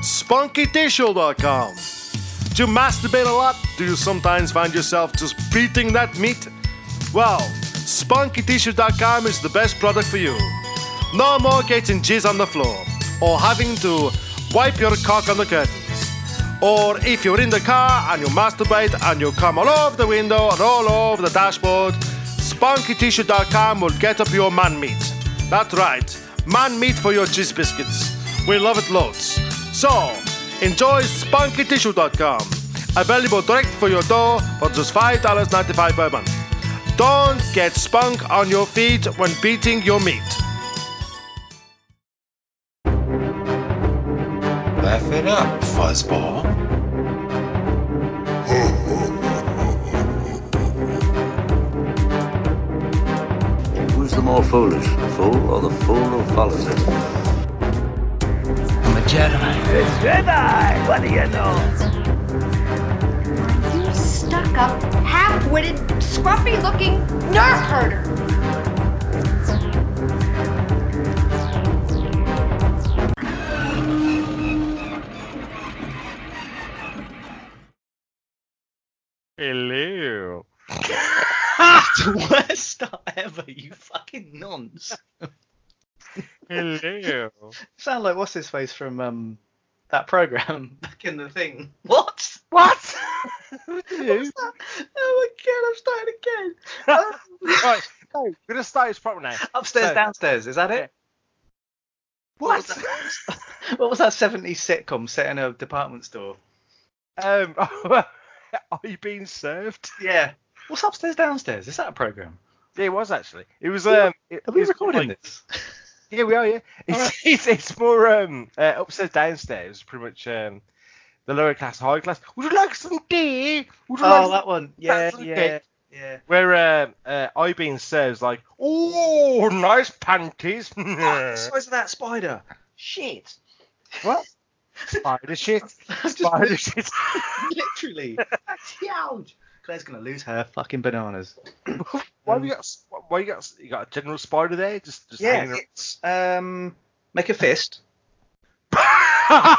SpunkyTissue.com. Do you masturbate a lot? Do you sometimes find yourself just beating that meat? Well, SpunkyTissue.com is the best product for you. No more getting jizz on the floor, or having to wipe your cock on the curtains. Or if you're in the car and you masturbate and you come all over the window and all over the dashboard, SpunkyTissue.com will get up your man meat. That's right, man meat for your jizz biscuits. We love it loads. So, enjoy SpunkyTissue.com. Available direct for your door for just $5.95 per month. Don't get spunk on your feet when beating your meat. Laugh it up, fuzzball. Who's the more foolish, the fool or the fool who follows it? I'm a Jedi. A Jedi! What do you know? You stuck-up, half-witted, scruffy-looking nerf herder. Hello. That's the worst start ever, you fucking nonce. Hello. Sound like what's his face from that program back in the thing. What? What? What's that? Oh my god, I'm starting again. Right, so we're gonna start this proper now. Upstairs, so, downstairs, is that it? Yeah. What? What was that 70s sitcom set in a department store? Are you being served? Yeah. What's upstairs, downstairs? Is that a program? Yeah, it was actually. It was. Are we recording this? Yeah, we are. Yeah. It's more upstairs, downstairs. Pretty much the lower class, higher class. Would you like some tea? Would you like that one. Yeah. Where I being served's like, oh, nice panties. Oh, the size of that spider. Shit. What? Spider shit. Literally. That's huge. Claire's going to lose her fucking bananas. Why you got a general spider there? Just yeah, it's, make a fist. No,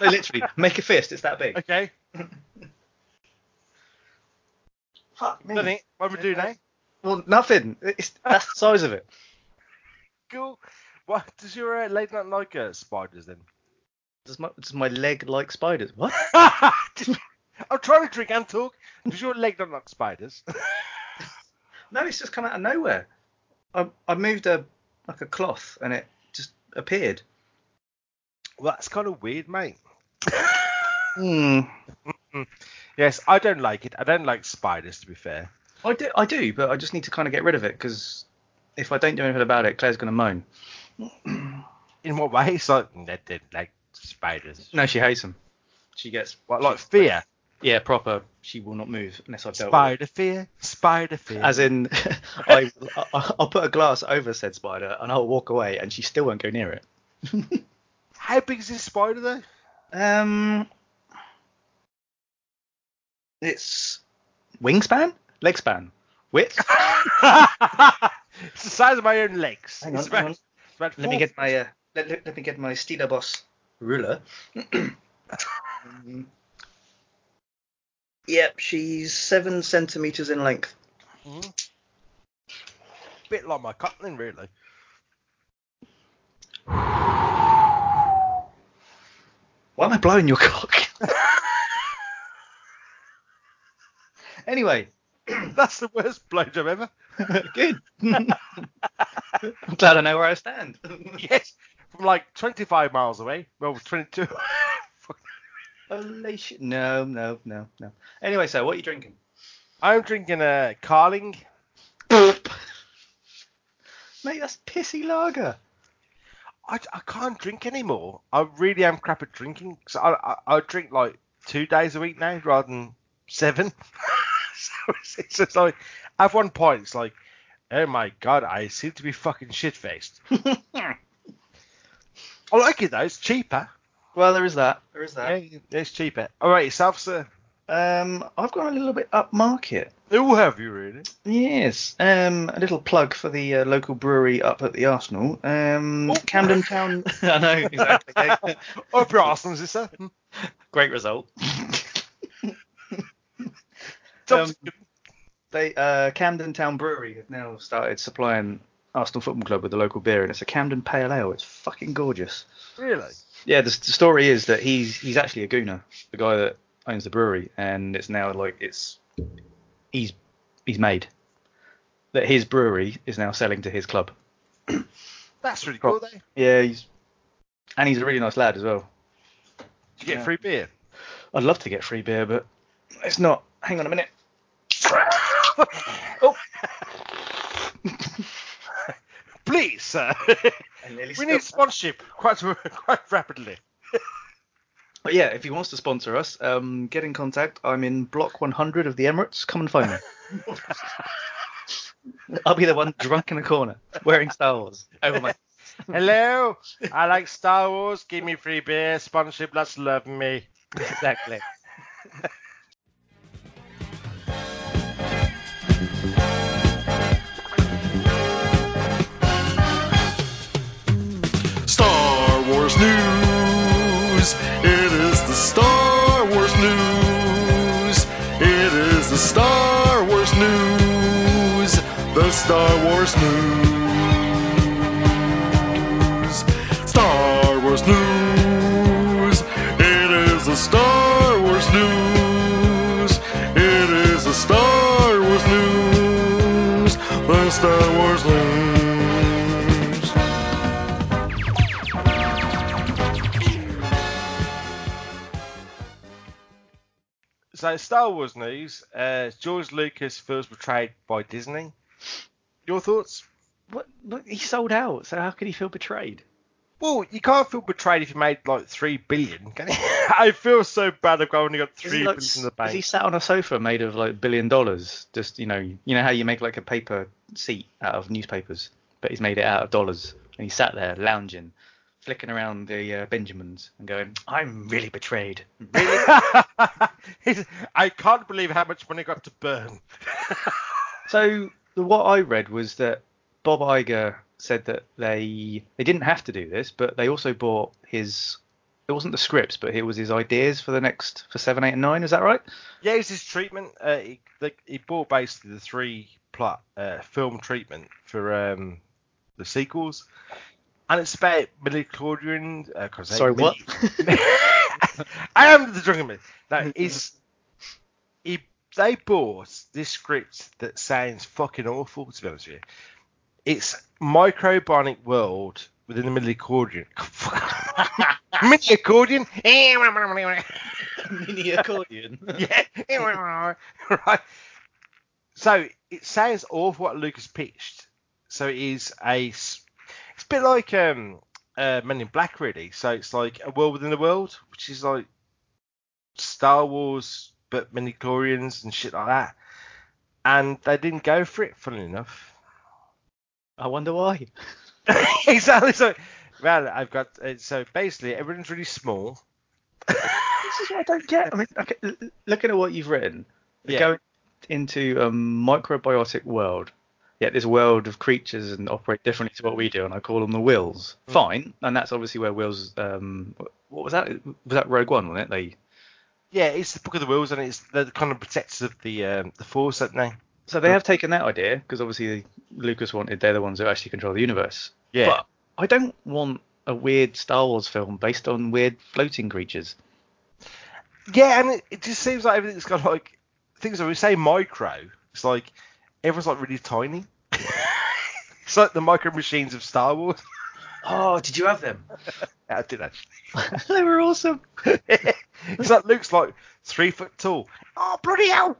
literally, make a fist. It's that big. Okay. Fuck me. It, what do we do now? Well, nothing. That's the size of it. Cool. What does your lady not like spiders then? Does my leg like spiders? What? I'm trying to drink and talk. Does your leg not like spiders? No, it's just come out of nowhere. I moved a cloth and it just appeared. Well, that's kind of weird, mate. Yes, I don't like it. I don't like spiders, to be fair. I do, but I just need to kind of get rid of it because if I don't do anything about it, Claire's going to moan. In what way? It's like, like spiders. No, she hates them. She gets like fear. Yeah, proper. She will not move unless I've dealt with it. Spider fear. As in, I'll put a glass over said spider and I'll walk away, and she still won't go near it. How big is this spider though? It's wingspan, leg span, width. It's the size of my own legs. Hang on. Let me get my Steeler Boss ruler. Yep, she's 7 centimeters in length. Mm-hmm. Bit like my Kotlin, really. Why am I blowing your cock? Anyway, that's the worst blowjob ever. Good. I'm glad I know where I stand. Yes, from like 25 miles away. Well, 22. Holy shit. No. Anyway, so what are you drinking? I'm drinking a Carling. Mate, that's pissy lager. I can't drink anymore. I really am crap at drinking. So I drink like 2 days a week now rather than 7. So it's just like, I have one pint. It's like, oh my god, I seem to be fucking shit-faced. I like it though. It's cheaper. Well, there is that. Yeah, it's cheaper. All right, yourself, sir. I've gone a little bit upmarket. Oh, have you really? Yes. A little plug for the local brewery up at the Arsenal. Camden Town. I know, exactly. Up your Arsenal, is it? Great result. They Camden Town Brewery have now started supplying Arsenal Football Club with the local beer, and it's a Camden Pale Ale. It's fucking gorgeous. Really? Yeah. The story is that he's actually a gooner, the guy that owns the brewery, and it's now like he's made that his brewery is now selling to his club. That's really cool, though. Yeah, he's a really nice lad as well. Did you get free beer? I'd love to get free beer, but it's not. Hang on a minute. Oh. Please, sir. We need sponsorship quite rapidly. But yeah, if he wants to sponsor us, get in contact. I'm in block 100 of the Emirates. Come and find me. I'll be the one drunk in a corner wearing Star Wars. Over my... Hello, I like Star Wars. Give me free beer. Sponsorship, let's love me. Exactly. Star Wars news. It is the Star Wars news. So, Star Wars news. George Lucas feels betrayed by Disney. Your thoughts? What? Look, he sold out, so how could he feel betrayed? Well, you can't feel betrayed if you made like $3 billion, can you? I feel so bad I've only got $3 billion in the bank. Is he sat on a sofa made of like $1 billion? Just you know how you make like a paper seat out of newspapers, but he's made it out of dollars, and he sat there lounging, flicking around the Benjamins and going, "I'm really betrayed." Really? I can't believe how much money I got to burn. So what I read was that Bob Iger said that they didn't have to do this, but they also bought his, it wasn't the scripts, but it was his ideas for the next, for 7, 8 and 9, is that right? Yeah, it was his treatment. He bought basically the film treatment for the sequels, and it's about midichlorian... Sorry, what? I am the drunken man. No, they bought this script that sounds fucking awful, to be honest with you. It's microbionic world within the middle accordion. Mini accordion? Mini accordion? Yeah. Right. So it sounds awful what Lucas pitched. So it is it's a bit like Men in Black, really. So it's like a world within the world, which is like Star Wars, but midichlorians and shit like that. And they didn't go for it, funnily enough. I wonder why. Exactly. So, well, I've got... So, basically, everything's really small. This is what I don't get. I mean, okay, looking at what you've written, Going into a microbiotic world, yet this world of creatures and operate differently to what we do, and I call them the Whills. Mm. Fine. And that's obviously where Whills... what was that? Was that Rogue One, wasn't it? Yeah, it's the Book of the Whills, and they're the kind of protectors of the Force, aren't they? So they have taken that idea, because obviously Lucas wanted, they're the ones who actually control the universe. Yeah. But I don't want a weird Star Wars film based on weird floating creatures. Yeah, and it just seems like everything's got like, things that we say micro, it's like, everyone's like really tiny. It's like the micro machines of Star Wars. Oh, did you have them? Yeah, I did actually. They were awesome. It's like Luke's like 3 foot tall. Oh, bloody hell!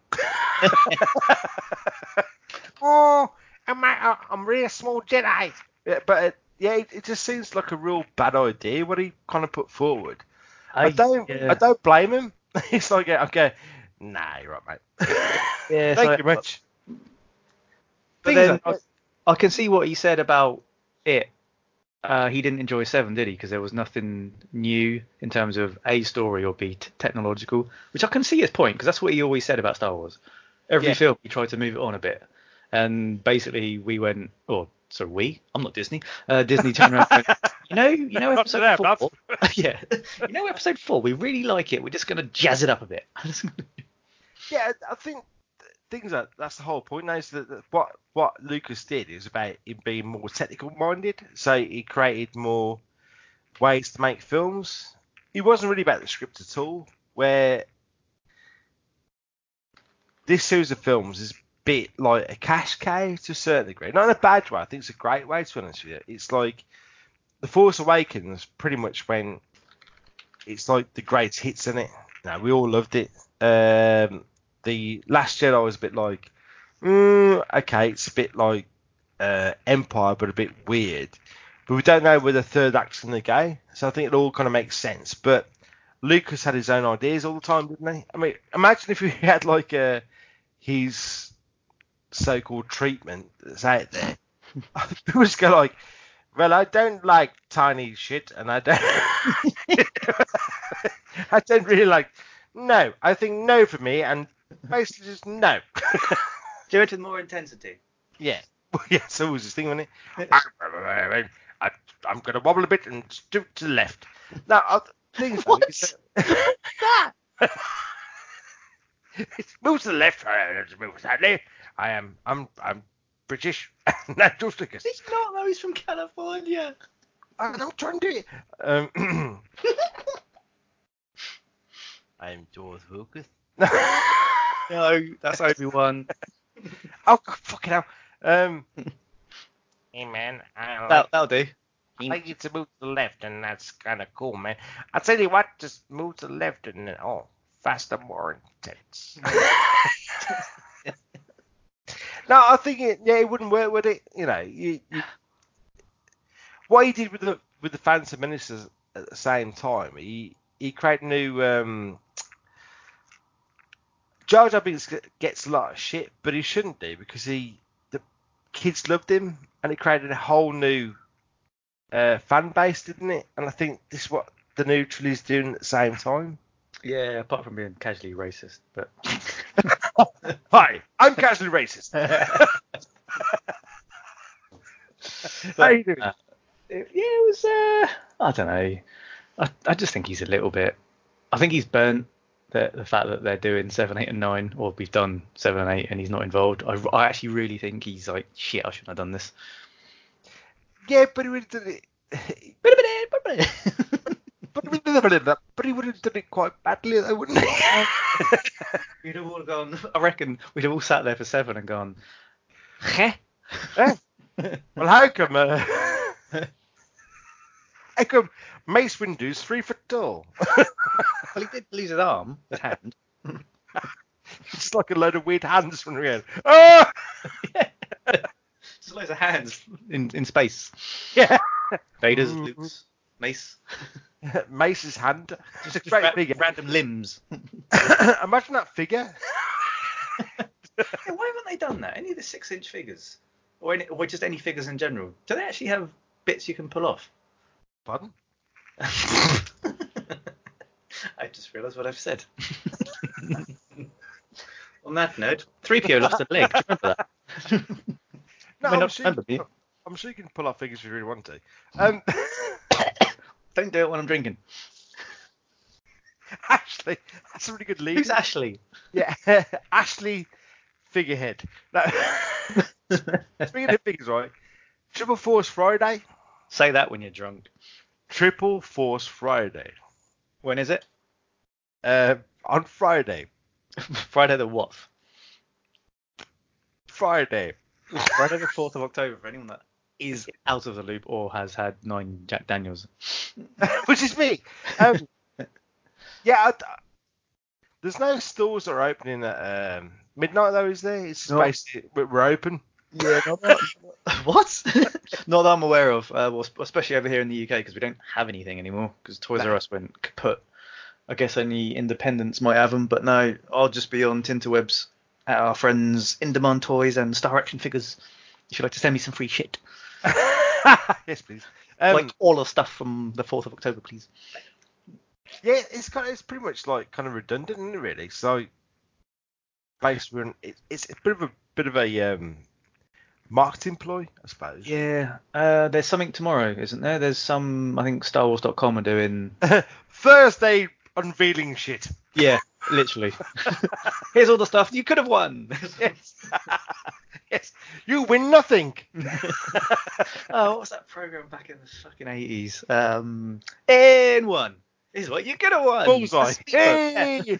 Oh, I'm really a small Jedi. Yeah, but it just seems like a real bad idea what he kind of put forward. I don't blame him. It's like, okay, nah, you're right, mate. Yeah, thank you much. But then I can see what he said about it he didn't enjoy 7, did he? Because there was nothing new in terms of A, story, or B, technological, which I can see his point, because that's what he always said about Star Wars. Every film, he tried to move it on a bit. And basically, we went, oh, sorry, I'm not Disney. Disney turned around and went, you know, episode 4. Yeah. You know, episode 4, we really like it. We're just going to jazz it up a bit. Yeah, I think things like that's the whole point now, is that what Lucas did is about him being more technical minded, so he created more ways to make films. It wasn't really about the script at all, where this series of films is a bit like a cash cow to a certain degree, not in a bad way. I think it's a great way, to be honest with you. It's like The Force Awakens pretty much when it's like the greatest hits in it. No, we all loved it. The Last Jedi was a bit like, okay, it's a bit like Empire, but a bit weird. But we don't know where the third act's going to go, so I think it all kind of makes sense. But Lucas had his own ideas all the time, didn't he? I mean, imagine if he had like his so-called treatment that's out there. People just go like, well, I don't like tiny shit, and I don't, I don't really like. No, I think no for me, and basically just no. Do it with more intensity. Yeah. Well, yeah, so was this thing, wasn't it? I'm going to wobble a bit and stoop to the left. No, things like that. Move to the left. Move slightly. I'm British. No, George Lucas. He's not, though. He's from California. I'm trying to do it. I'm George Lucas. No, that's Obi-Wan. Oh, fucking hell. Hey, man. That'll do. I like you to move to the left, and that's kind of cool, man. I'll tell you what, just move to the left, and then, oh, faster, more intense. No, I think it wouldn't work, would it? You know, what he did with the Phantom Menace at the same time, he created new. Jar Jar Binks gets a lot of shit, but he shouldn't do, because the kids loved him, and it created a whole new fan base, didn't it? And I think this is what the new trilogy is doing at the same time. Yeah, apart from being casually racist, but hi, I'm casually racist. How you doing? It was I don't know. I just think he's a little bit. I think he's burnt the fact that they're doing 7, 8, and 9, or we've done 7 and 8, and he's not involved. I actually really think he's like, shit, I shouldn't have done this. Yeah, but he would have done it. But he would have done it quite badly, though, wouldn't he? We'd have all gone. I reckon we'd have all sat there for 7 and gone. Well, how come? How come Mace Windu's 3 foot tall? Well, he did lose his arm, his hand. It's like a load of weird hands from the end. Oh! Yeah. Just loads of hands in space. Yeah. Vader's, Luke's, Mace. Mace's hand. Just a great figure. Random limbs. Imagine that figure. Yeah, why haven't they done that? Any of the 6-inch figures, or just any figures in general? Do they actually have bits you can pull off? Pardon? I just realised what I've said. On that note, 3PO lost a leg. Do you remember that? No, I'm sure you can pull off figures if you really want to. Don't do it when I'm drinking. Ashley, that's a really good lead. Who's Ashley? Yeah, Ashley Figurehead. No. Speaking of figures, right? Triple Force Friday. Say that when you're drunk. Triple Force Friday. When is it? On Friday. Friday the what? Friday. Friday the 4th of October, for anyone that is out of the loop or has had 9 Jack Daniels. Which is me. Yeah, there's no stores that are opening at midnight, though, is there? It's basically, we're open. Yeah, what? Not that I'm aware of, well, especially over here in the UK, because we don't have anything anymore, because Toys R Us went kaput. I guess only independents might have them, but no, I'll just be on Tinterwebs at our friends In Demand Toys and Star Action Figures, if you'd like to send me some free shit. Yes, please. Like all the stuff from the 4th of October, please. Yeah, it's pretty much like kind of redundant, isn't it, really? So based on it's a bit of a marketing ploy, I suppose. Yeah. There's something tomorrow, isn't there? There's some, I think StarWars.com are doing Thursday unveiling shit. Yeah, literally. Here's all the stuff you could have won. Yes. Yes. You win nothing. Oh, what was that program back in the fucking 80s? N1. Is what you could have won. Bullseye. Hey, you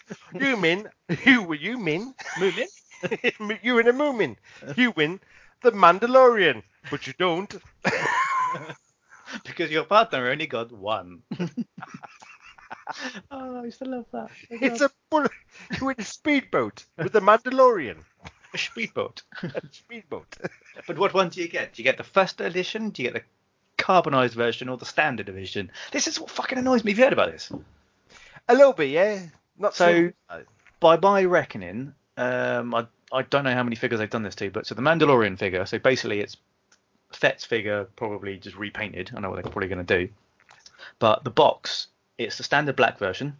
win. You win. Moomin. You win a Moomin. You win the Mandalorian, but you don't because your partner only got one. Oh, I used to love that. You win a speedboat with the Mandalorian. A speedboat. A speedboat. But what one do you get? Do you get the first edition? Do you get the carbonized version or the standard edition? This is what fucking annoys me. Have you heard about this? A little bit, yeah. Not so. By my reckoning, I don't know how many figures they've done this to, but so the Mandalorian figure. So basically, it's Fett's figure, probably just repainted. I know what they're probably going to do. But the box, it's the standard black version.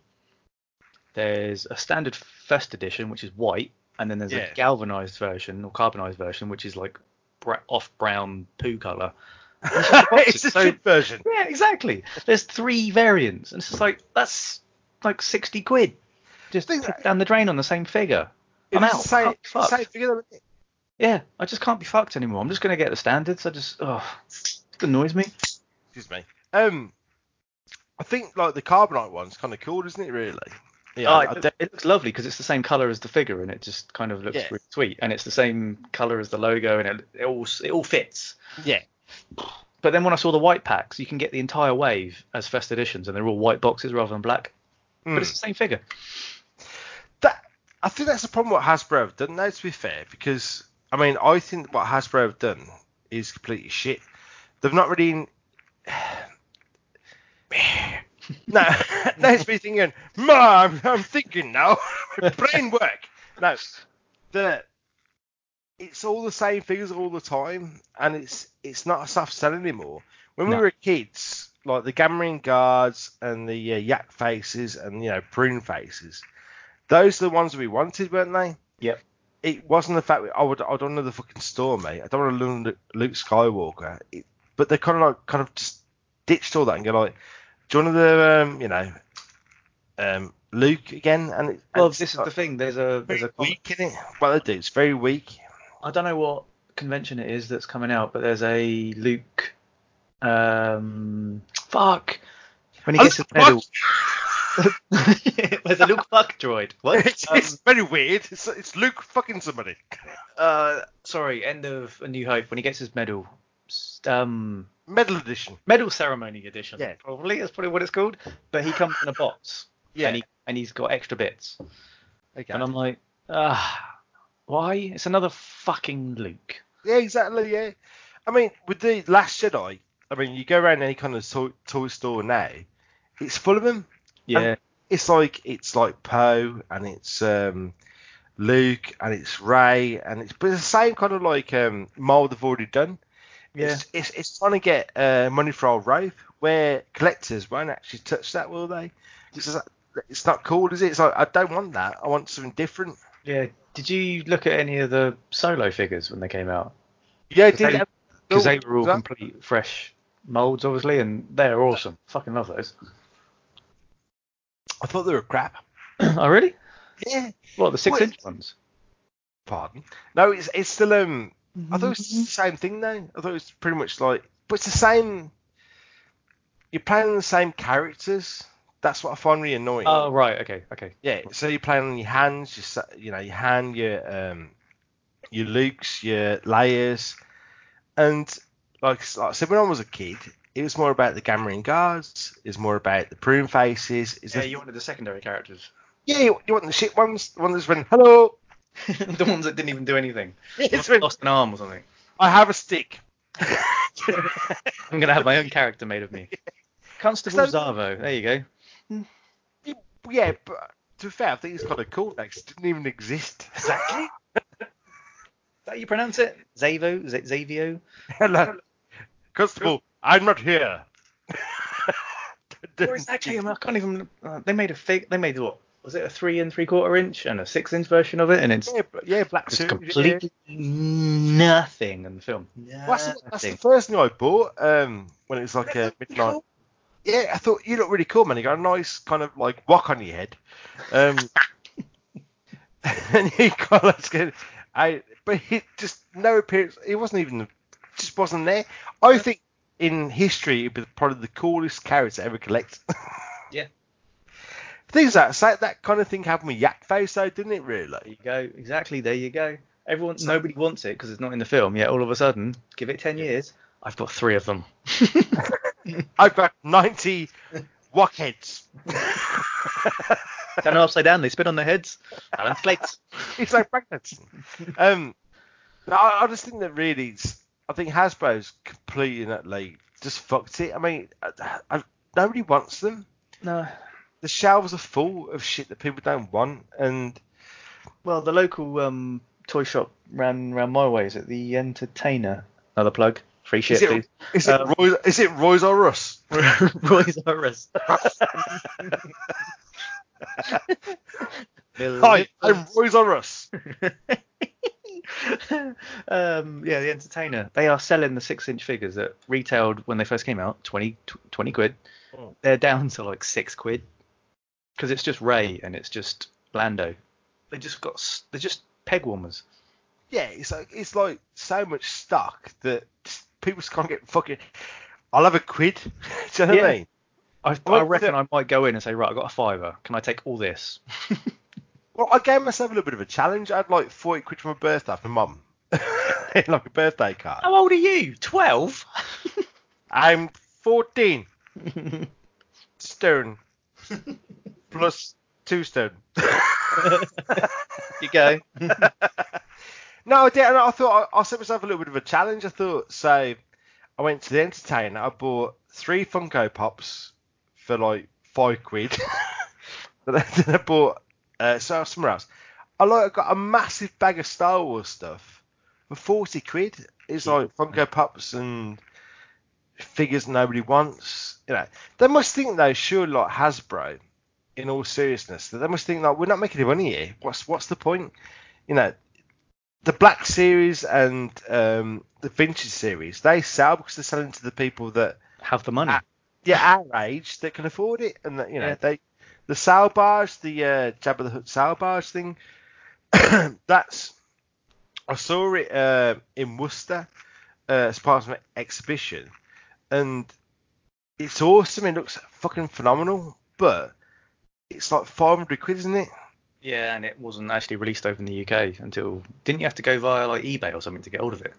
There's a standard first edition, which is white, and then there's a galvanized version or carbonized version, which is like off brown poo color. It's a cheap version. Yeah, exactly. There's three variants, and it's just like that's like 60 quid just down the drain on the same figure. I'm out. Same figure. Yeah, I just can't be fucked anymore. I'm just going to get the standards. It annoys me. Excuse me. I think like the carbonite one's kind of cool, isn't it? Really. Yeah. It looks lovely because it's the same color as the figure, and it just kind of looks really sweet. And it's the same color as the logo, and it all fits. Yeah. But then when I saw the white packs, you can get the entire wave as first editions, and they're all white boxes rather than black. Mm. But it's the same figure. I think that's the problem what Hasbro have done now, to be fair, because, I mean, I think what Hasbro have done is completely shit. They've not really... No, that's me thinking, I'm thinking now. My brain work. No, it's all the same figures all the time, and it's not a soft sell anymore. When we were kids, like the Gamorrean guards and the Yak Faces and, Prune Faces, those are the ones we wanted, weren't they? Yep. It wasn't the fact I don't know the fucking store, mate. I don't want to Luke Skywalker. But they kind of just ditched all that and go like, do you want the Luke again? And this is the thing. There's a weak in it. Well, they do. It's very weak. I don't know what convention it is that's coming out, but there's a Luke. Fuck. When he gets his medal. There's a Luke fuck droid. What? It's very weird. It's Luke fucking somebody. Sorry. End of A New Hope. When he gets his medal. Medal edition. Medal ceremony edition. Yeah. Probably. That's probably what it's called. But he comes in a box. Yeah. And he's got extra bits. Okay. And I'm like, why? It's another fucking Luke. Yeah, exactly, yeah. I mean, with The Last Jedi, I mean, you go around any kind of toy store now, it's full of them. Yeah. And it's like Poe, and it's Luke, and it's Rey, and it's the same kind of like mold they've already done. Yeah. It's trying to get money for old rope, where collectors won't actually touch that, will they? Because it's not cool, is it? It's like, I don't want that. I want something different. Yeah. Did you look at any of the Solo figures when they came out? Yeah, I did. Because they were all complete fresh molds, obviously, and they're awesome. Fucking love those. I thought they were crap. Oh, really? Yeah. What, the 6-inch ones? Pardon? No, it's still... I thought it was the same thing, though. I thought it was pretty much like... But it's the same... You're playing the same characters... That's what I find really annoying. Oh, right. Okay. Yeah. So you're playing on your hands, your hand, your Lukes, your Leias. And like I said, when I was a kid, it was more about the Gamorrean guards. It was more about the Prune Faces. You wanted the secondary characters. Yeah, you want the shit ones. The one that's went, hello. The ones that didn't even do anything. It's lost an arm or something. I have a stick. I'm going to have my own character made of me. Constable Zavo. There you go. Yeah, but to be fair, I think it's kind of cool. Like, it didn't even exist. Exactly. Is that how you pronounce it? Zavio? Hello. Constable, I'm not here. Or is that came? I can't even. They made a fake. They made what? Was it a 3 3/4 inch and a 6 inch version of it? And it's black suit. Completely nothing in the film. Well, that's the first thing I bought when it was like a midnight. Cool. Yeah, I thought you look really cool, man. You got a nice kind of like wok on your head, and you got like but he just no appearance. He wasn't even. Just wasn't there. I think in history it'd be probably the coolest character ever collected. Yeah. Things like that kind of thing happened with Yak Face, though, didn't it? Really? There you go. Exactly. There you go. Nobody wants it because it's not in the film yet. All of a sudden, give it 10 years, I've got 3 of them. I've got 90 wok heads. Turn upside down. They spit on their heads. Balance plates. It's like magnets. I just think that really. I think Hasbro's completely just fucked it. I mean, nobody wants them. No. The shelves are full of shit that people don't want. And well, the local toy shop round my ways at the Entertainer. Another plug. Free shit, please. Is it Roy's or Russ? Roy's or Russ. Hi, I'm Roy's or Russ. The Entertainer. They are selling the 6-inch figures that retailed when they first came out 20 quid. Oh. They're down to like 6 quid because it's just Ray and it's just Lando. They're just peg warmers. Yeah, it's like so much stock that people just can't get fucking. I'll have a quid. Do you know what I mean? I reckon I might go in and say, right, I got a fiver. Can I take all this? Well, I gave myself a little bit of a challenge. I had like 40 quid for my birthday for mum. Like a birthday card. How old are you? 12? I'm 14. Stone. Plus 2 stone. You go. No, I didn't. I thought I set myself a little bit of a challenge. I thought, so I went to the Entertainer. I bought 3 Funko Pops for like 5 quid. But then I bought... somewhere else. I got a massive bag of Star Wars stuff for 40 quid. It's like Funko Pops and figures nobody wants. You know, they must think though, sure, like Hasbro, in all seriousness, that they must think like we're not making any money here. What's the point? You know, the Black Series and the Vintage Series, they sell because they're selling to the people that have the money. Our age that can afford it, and that, you know, they. The sale barge, the Jabba the Hutt sale barge thing, I saw it in Worcester as part of an exhibition, and it's awesome. It looks fucking phenomenal, but it's like 500 quid, isn't it? Yeah, and it wasn't actually released over in the UK until... Didn't you have to go via like eBay or something to get hold of it?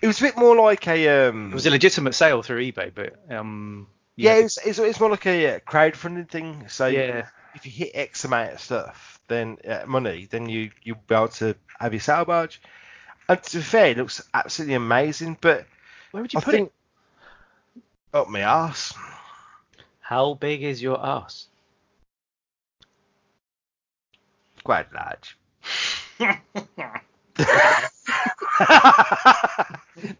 It was a bit more like a... it was a legitimate sale through eBay, but... Yeah, it's more like a crowdfunding thing. So if you hit X amount of stuff, then money, then you'll be able to have your sale barge. And to be fair, it looks absolutely amazing. But where would you put it? Up my ass. How big is your ass? Quite large.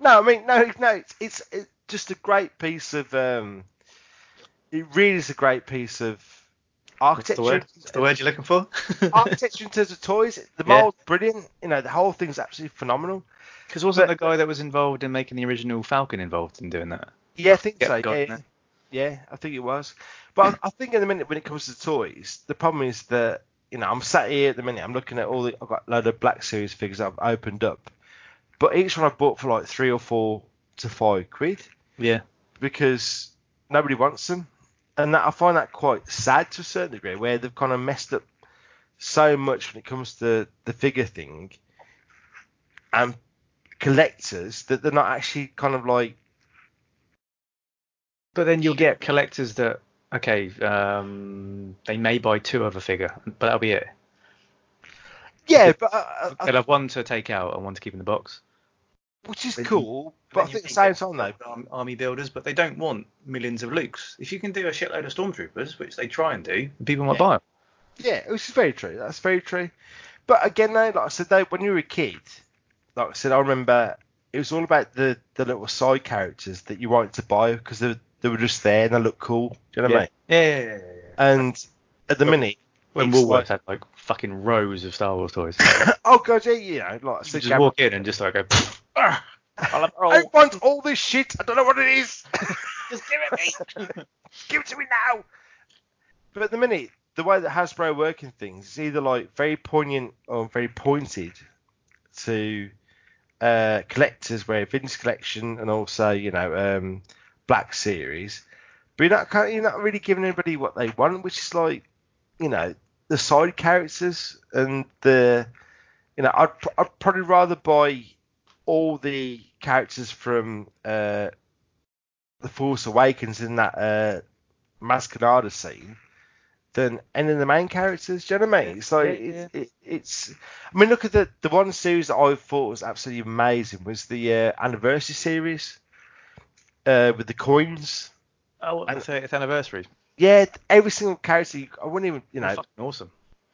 No, I mean no. It's just a great piece of. It really is a great piece of architecture. What's the word you're looking for? Architecture in terms of toys. The mold's brilliant. You know, the whole thing's absolutely phenomenal. Because wasn't the guy that was involved in making the original Falcon involved in doing that? Yeah, I think so. Yeah, I think it was. But I think in the minute when it comes to toys, the problem is that, you know, I'm sat here at the minute. I'm looking at I've got a load of Black Series figures I've opened up. But each one I've bought for like 3 or 4 to 5 quid. Yeah. Because nobody wants them. And I find that quite sad to a certain degree, where they've kind of messed up so much when it comes to the figure thing and collectors that they're not actually kind of like. But then you'll get collectors that, they may buy 2 of a figure, but that'll be it. Yeah, but they'll have 1 to take out and 1 to keep in the box. Which is cool, but I think the same time though. Army builders, but they don't want millions of Lukes. If you can do a shitload of Stormtroopers, which they try and do, people might buy them. Yeah, which is very true. That's very true. But again, though, like I said, when you were a kid, like I said, I remember it was all about the little side characters that you wanted to buy because they were just there and they looked cool. Do you know what I mean? Yeah. And at the minute, when Woolworths had like fucking rows of Star Wars toys. Oh god, yeah, yeah. Like, you just walk in and just like go. I want all this shit. I don't know what it is. Just give it me. Give it to me now. But at the minute, the way that Hasbro working things is either like very poignant or very pointed to collectors, where Vince Collection and also Black Series. But you're not really giving anybody what they want, which is like, you know, the side characters and the, you know, I'd probably rather buy all the characters from The Force Awakens in that Masconada scene than any of the main characters. Do you know what I mean? So it's I mean, look at the one series that I thought was absolutely amazing was the anniversary series with the coins. Oh, what, the 30th anniversary? Yeah, every single character. I wouldn't even, you know. That's fucking awesome.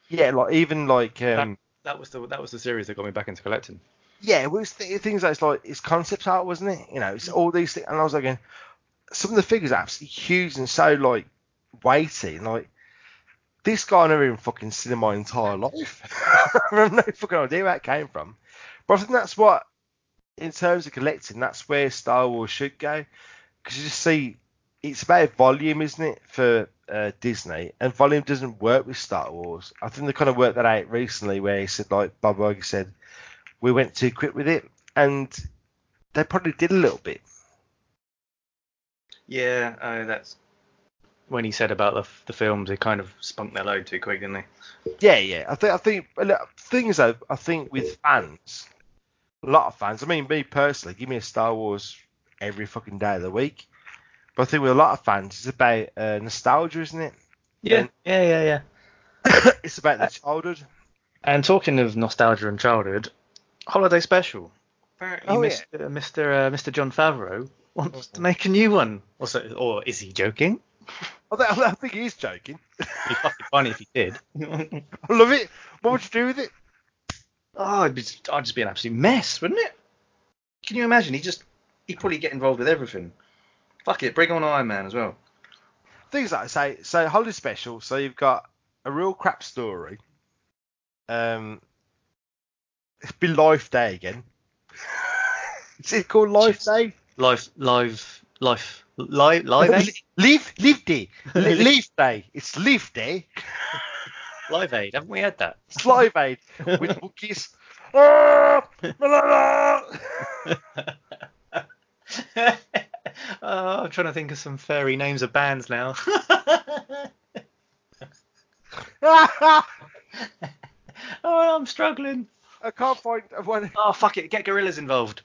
Yeah, like even like that was the series that got me back into collecting. Yeah, it was things like it's concept art, wasn't it? You know, it's all these things, and I was like, some of the figures are absolutely huge and so like weighty, and like this guy I never even fucking seen in my entire life. I have no fucking idea where it came from. But I think that's what, in terms of collecting, that's where Star Wars should go, because you just see. It's about volume, isn't it, for Disney? And volume doesn't work with Star Wars. I think they kind of worked that out recently, where he said, like Bob Iger said, we went too quick with it, and they probably did a little bit. Yeah, that's when he said about the films. They kind of spunk their load too quick, didn't they? Yeah. I think with fans, a lot of fans. I mean, me personally, give me a Star Wars every fucking day of the week. But I think with a lot of fans, it's about nostalgia, isn't it? Yeah. It's about their childhood. And talking of nostalgia and childhood, holiday special. Apparently, Mr. Jon Favreau wants to make a new one. Or is he joking? I think he is joking. It'd be fucking funny if he did. I love it. What would you do with it? Oh, I'd just be an absolute mess, wouldn't it? Can you imagine? He'd probably get involved with everything. Fuck it, bring on Iron Man as well. Things like I say, so holiday special. So you've got a real crap story. It'd be Life Day again. Is it called Life Day? Live Aid. Live Day. Live Day. It's Live Day. Live Aid. Haven't we had that? It's Live Aid with bookies. I'm trying to think of some fairy names of bands now. Oh, I'm struggling. I can't find one. Oh, fuck it. Get gorillas involved.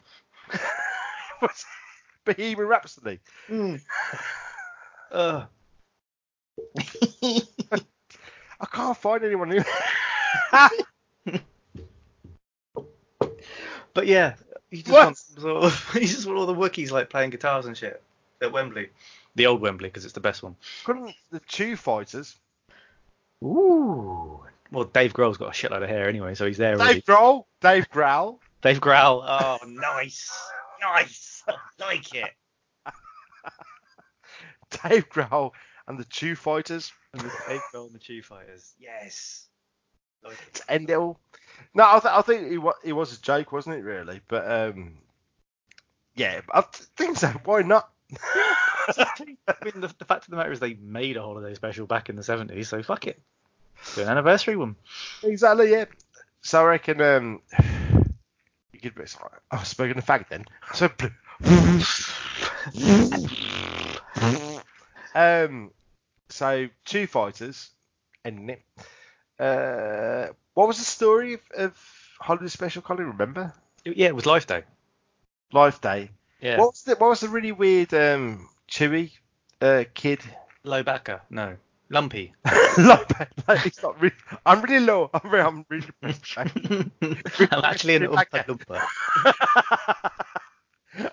Bohemian Rhapsody. I can't find anyone who... But yeah. He just want all the Wookiees like playing guitars and shit at Wembley, the old Wembley, because it's the best one. Couldn't the Chew Fighters? Ooh. Well, Dave Grohl's got a shitload of hair anyway, so he's there. Dave Grohl. Dave Grohl. Oh, nice. I like it. Dave Grohl and the Chew Fighters. Dave Grohl and the Chew Fighters. Yes. To end it all. No, I think it was a joke, wasn't it, really? But yeah, I think so. Why not? I mean, the fact of the matter is they made a holiday special back in the 70s, so fuck it. Do an anniversary one. Exactly, yeah. So I reckon you could be sorry. I was smoking a fag then. So so Chew Fighters ending it. What was the story of holiday special? Can't even remember. Yeah, it was Life Day. Life Day. Yeah. What was the really weird chewy kid? Lowbacker. No. Lumpy. It's not really, I'm really low. I'm really. I'm actually an lumper.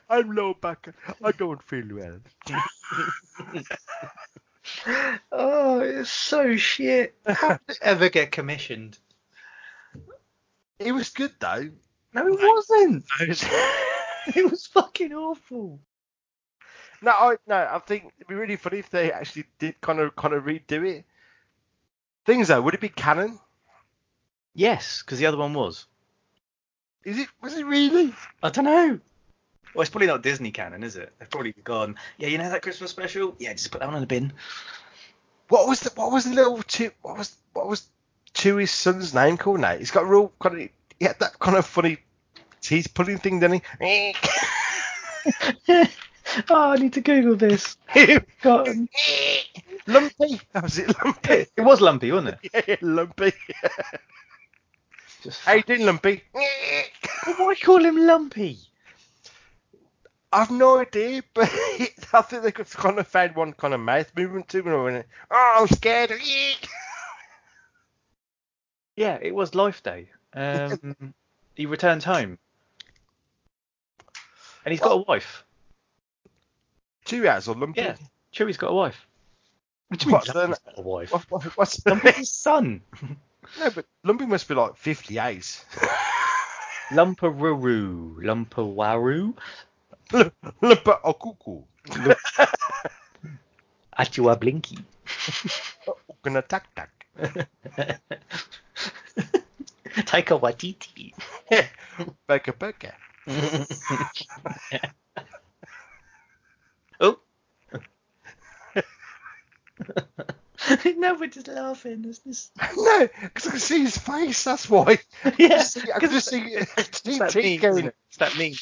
I'm lowbacker. I don't feel well. Oh, it's so shit. How did it ever get commissioned? It was good though. No, it wasn't. It was fucking awful. No, I think it'd be really funny if they actually did kind of redo it. Things though, would it be canon? Yes, because the other one was. Is it? Was it really? I don't know. Well, it's probably not Disney canon, is it? They've probably gone, yeah, you know that Christmas special? Yeah, just put that one in the bin. What was the little chip? What was Chewie's son's name called now? He's got a real kind of, he had that kind of funny teeth pulling thing, didn't he? Oh, I need to Google this. Lumpy. That was it, Lumpy. It was Lumpy, wasn't it? Yeah, Lumpy. Just... How you doing, Lumpy? Well, why call him Lumpy? I've no idea, but I think they could kind of found one kind of mouth movement to him. Oh, I'm scared. Yeah, it was Life Day. He returns home. And he's got a wife. Chewie has a Lumpy? Yeah, Chewie's got a wife. What do you mean Lumpy's got a wife? What's Lumpy's son? No, but Lumpy must be like 58. Lumparoo. Lumpawaru. Lumpa Okuku. Achua Blinky. Okuna Tak Tak. Taika Waititi. Baka Baka. Oh. No, we're just laughing. No, because I can see his face. That's why. Yeah, I can just see it going. It's that mean.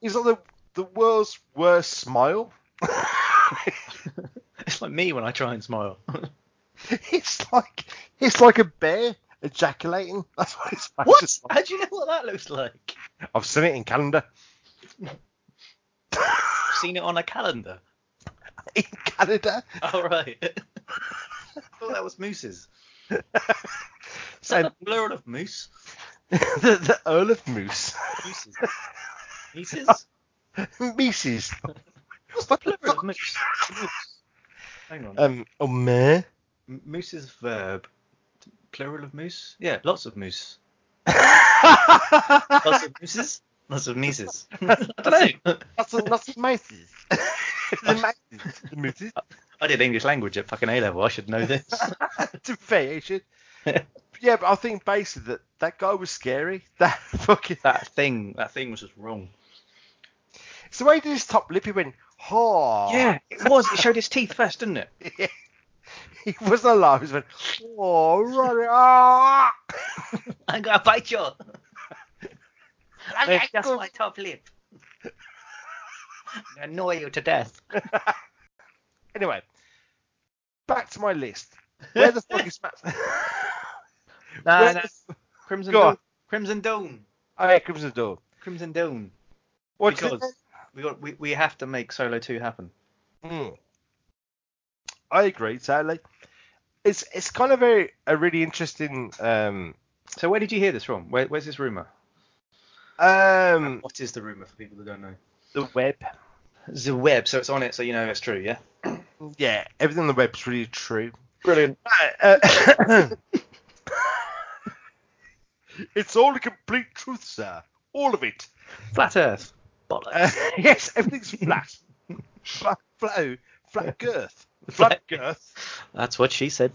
He's like the world's worst smile. It's like me when I try and smile. It's like a bear ejaculating. That's what his face is like. How do you know what that looks like? I've seen it in calendar. I've seen it on a calendar. In Canada. Oh, right. I thought that was Moose's. So the Earl of Moose. The Earl of Moose. Moose's. Meese's? Meese's. What's the plural of Moose? Moose? Hang on. Meh. Moose's verb. Plural of Moose? Yeah, lots of Moose. Lots of Mooses? Lots of Meese's. I don't know. Lots of Mices. I did English language at fucking A-level. I should know this. To be fair, you should. Yeah, but I think basically that guy was scary. That thing was just wrong. It's the way he did his top lip. He went, "Ha!" Yeah, it was. It showed his teeth first, didn't it? Yeah. He wasn't alive. He went, "Oh, right, ah!" I'm gonna bite you. That's just my top lip. Annoy you to death. Anyway, back to my list. Where the fuck is Matt? No. Crimson Dawn. Crimson Dawn. Oh yeah, Crimson Dawn. Crimson Dawn. What's it? We have to make Solo 2 happen. I agree, totally. It's kind of a really interesting. So where did you hear this from? Where's this rumor? What is the rumor for people that don't know? The web, so it's on it, so you know it's true, yeah? Yeah, everything on the web's really true. Brilliant. It's all a complete truth, sir. All of it. Flat Earth. Bollocks. Yes, everything's flat. Flat girth. Flat girth. That's what she said.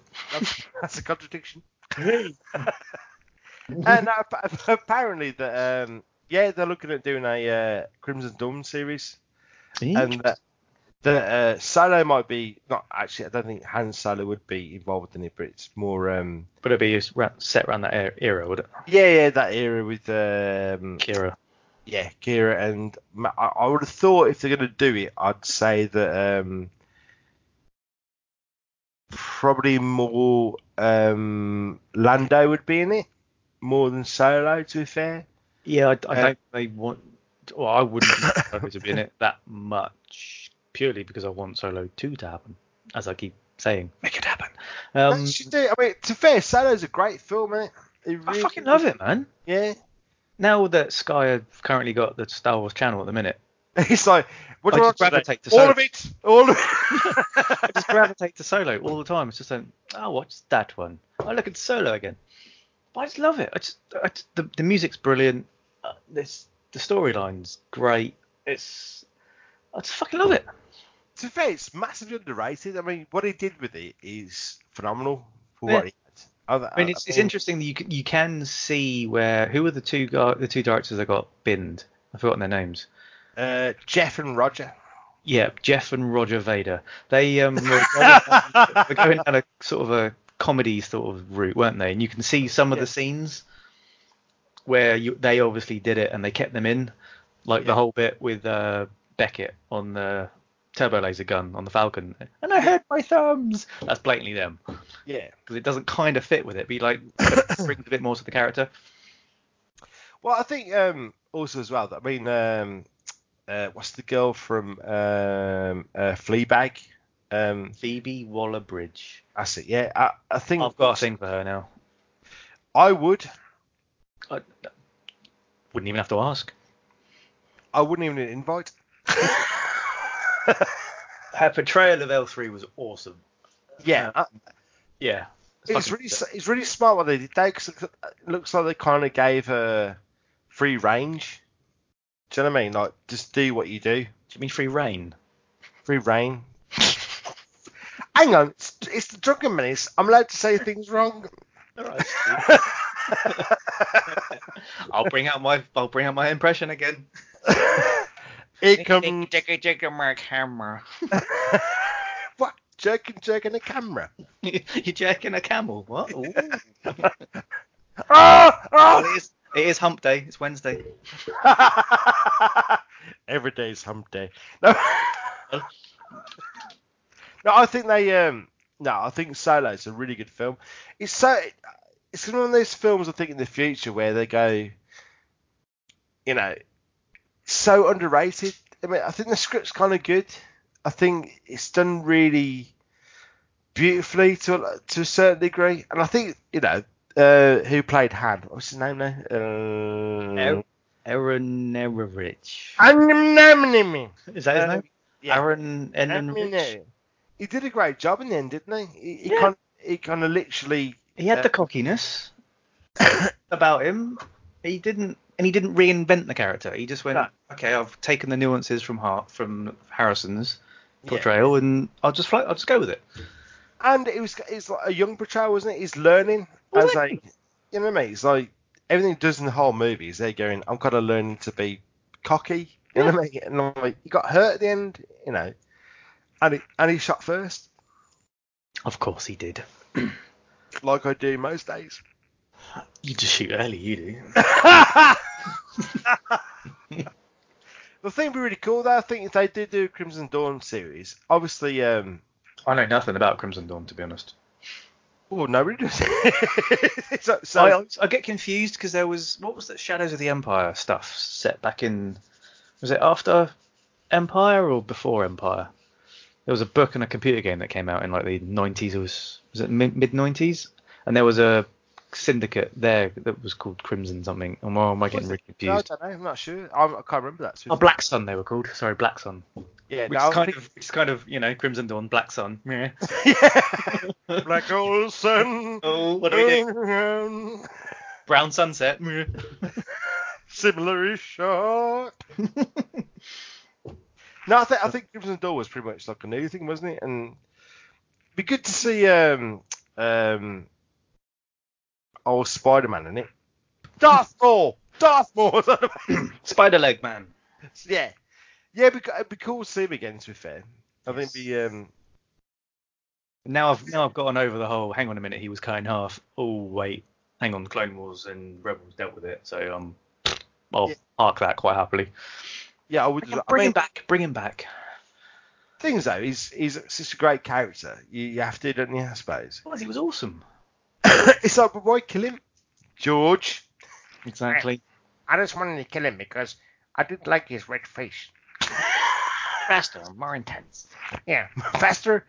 That's a contradiction. And apparently that... Yeah, they're looking at doing a Crimson Dawn series, and the Solo might be not actually. I don't think Han Solo would be involved in it, but it's more. But it'd be set around that era, would it? Yeah, that era with Kira. Yeah, Kira, and I would have thought if they're going to do it, I'd say that probably more Lando would be in it more than Solo. To be fair. Yeah, I don't think they want... Well, I wouldn't want Solo to be in it that much, purely because I want Solo 2 to happen, as I keep saying. Make it happen. I mean, to be fair, Solo's a great film, man. I fucking love it, man. Yeah. Now that Sky have currently got the Star Wars channel at the minute... It's like, what do I gravitate to Solo? All of it! I just gravitate to Solo all the time. It's just like, oh, watch that one. I look at Solo again. But I just love it. The music's brilliant. The storyline's great. I just fucking love it. To be fair, it's massively underrated. I mean, what he did with it is phenomenal for what he had. I mean, it's interesting that you can see where... Who are the two directors that got binned? I've forgotten their names. Jeff and Roger. Yeah, Jeff and Roger Vader. They were going down a sort of a comedy sort of route, weren't they? And you can see some of the scenes where they obviously did it and they kept them in, like the whole bit with Beckett on the turbo laser gun on the Falcon. And I hurt my thumbs. That's blatantly them. Yeah. Because it doesn't kind of fit with it, but it brings a bit more to the character. Well, I think also as well, I mean... what's the girl from Fleabag? Phoebe Waller-Bridge. That's it. Yeah, I think I've got a thing for her now. I wouldn't even have to ask. I wouldn't even invite. Her portrayal of L3 was awesome. Yeah, yeah. It's really smart what they did there, because it looks like they kind of gave her free range. Do you know what I mean? Like, just do what you do. Do you mean free reign? Free reign. Hang on, it's the Drunken Menace. I'm allowed to say things wrong. All right. I'll bring out my impression again. Here comes jerking my camera. What? Jerking a camera? You're jerking a camel? What? Oh! It is hump day. It's Wednesday. Every day is hump day. No, I think Solo is a really good film. It's one of those films I think in the future where they go, you know, so underrated. I mean, I think the script's kind of good. I think it's done really beautifully to a certain degree, and I think, you know. Who played Han? What's his name now? Aaron Emerich. Is that his name? Yeah. Aaron Emerich. He did a great job in the end, didn't he? He kind of literally. He had the cockiness about him. He didn't reinvent the character. He just went, okay, I've taken the nuances from Harrison's portrayal, and I'll just go with it. And it's like a young portrayal, wasn't it? He's learning. I was like, you know what I mean? It's like everything he does in the whole movie is they're going, I'm kind of learning to be cocky. You know what I mean? And I'm like, he got hurt at the end, you know. And he shot first. Of course he did. Like I do most days. You just shoot early, you do. The thing would be really cool, though, I think, if they did do a Crimson Dawn series, obviously... I know nothing about Crimson Dawn, to be honest. Oh, nobody does. I get confused because there was... What was that Shadows of the Empire stuff set back in... Was it after Empire or before Empire? There was a book and a computer game that came out in like the 90s. Was it mid-90s? And there was a syndicate there that was called Crimson something. And why am I getting really confused? I don't know. I'm not sure. I can't remember that. Oh, Black Sun they were called. Sorry, Black Sun. Yeah, it's kind of, you know, Crimson Dawn, Black Sun. Yeah. Black old sun. Oh, what do we do? Brown sunset. Similarly short. No, I think Crimson Dawn was pretty much like a new thing, wasn't it? And it'd be good to see old Spider-Man in it. Darth Maul. Darth Maul. Spider-Leg Man. Yeah. Yeah, it'd be cool to see him again, to be fair. I think it'd be... Now I've gotten over the whole, hang on a minute, he was cut in half. Oh, wait, hang on, Clone Wars and Rebels dealt with it. So I'll arc that quite happily. Yeah, I would... Bring him back. Things though, he's such a great character. You have to, don't you, I suppose? Well, he was awesome. It's like, but why kill him? George. Exactly. I just wanted to kill him because I didn't like his red face. Faster, more intense. Yeah, faster.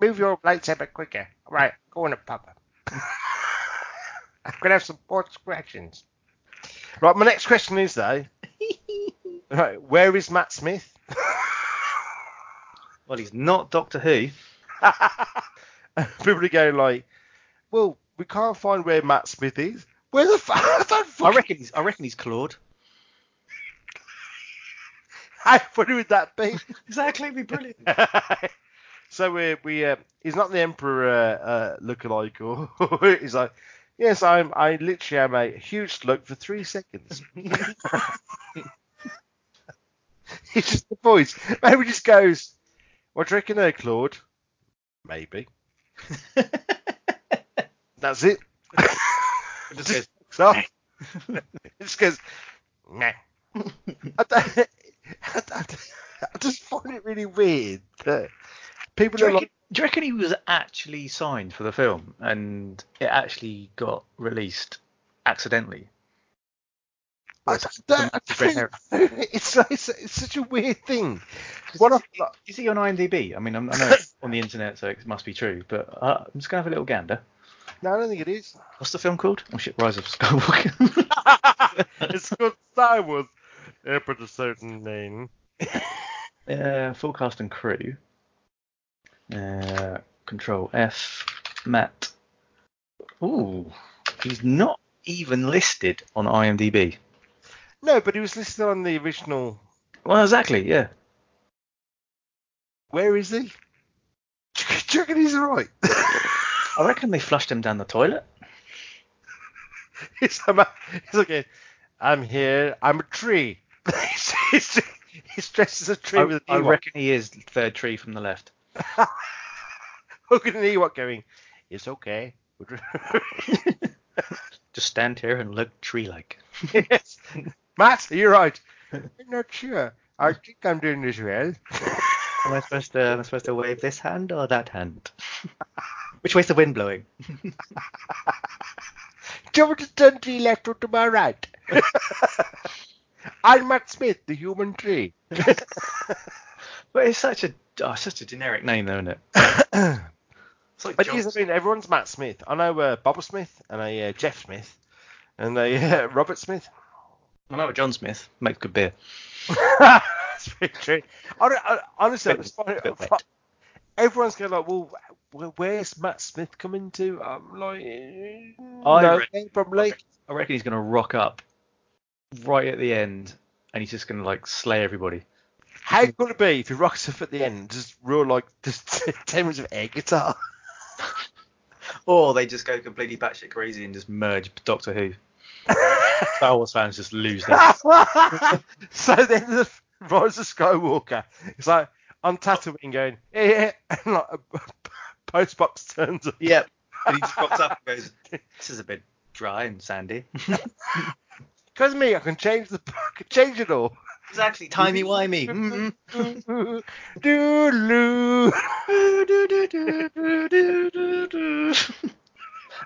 Move your lightsaber quicker. Right, go on to Papa. I'm going to have some board scratchings. Right, my next question is, though, right, where is Matt Smith? Well, he's not Doctor Who. People are going like, well, we can't find where Matt Smith is. Where the fuck? I reckon he's Claude. How funny would that be? Exactly, it'd be brilliant. So we he's not the Emperor look-alike, or he's like, yes, I literally am a huge slug for 3 seconds. It's just the voice. Maybe just goes, what do you reckon there, Claude? Maybe. That's it. It just goes, stop. It just goes, nah. I just find it really weird that people do, do you reckon he was actually signed for the film and it actually got released accidentally? I don't it's such a weird thing. Is he on IMDb? I mean, I know it's on the internet, so it must be true, but I'm just going to have a little gander. No, I don't think it is. What's the film called? Oh shit, Rise of Skywalker. It's called Star Wars. Put a certain name. Forecast and crew. Control F. Matt. Ooh, he's not even listed on IMDb. No, but he was listed on the original. Well, exactly, yeah. Where is he? Do you reckon he's alright? I reckon they flushed him down the toilet. It's okay. I'm here. I'm a tree. He's dressed as a tree with an Ewok. I reckon he is third tree from the left. Look at an Ewok going, it's okay. Just stand here and look tree-like. Yes. Matt, you're right. I'm not sure. I think I'm doing this well. Am I supposed to wave this hand or that hand? Which way's the wind blowing? Do you want to turn tree left or to my right? I'm Matt Smith, the human tree. But it's such a generic name, though, isn't it? It's like, but I mean, everyone's Matt Smith. I know Bob Smith and a Jeff Smith and a Robert Smith. I know John Smith makes good beer. That's pretty true. Honestly, everyone's going like, well, where's Matt Smith coming to? I'm like, I reckon he's going to rock up right at the end, and he's just going to like slay everybody. How could it be if he rocks up at the end, just real like just 10 minutes of air guitar? Or they just go completely batshit crazy and just merge Doctor Who. Star Wars fans just lose their. So then the Rise of Skywalker, it's like on Tatooine going, yeah, and like a postbox turns up. Yep, and he just pops up and goes, this is a bit dry and sandy. Because me, I can change it all. Exactly, timey-wimey.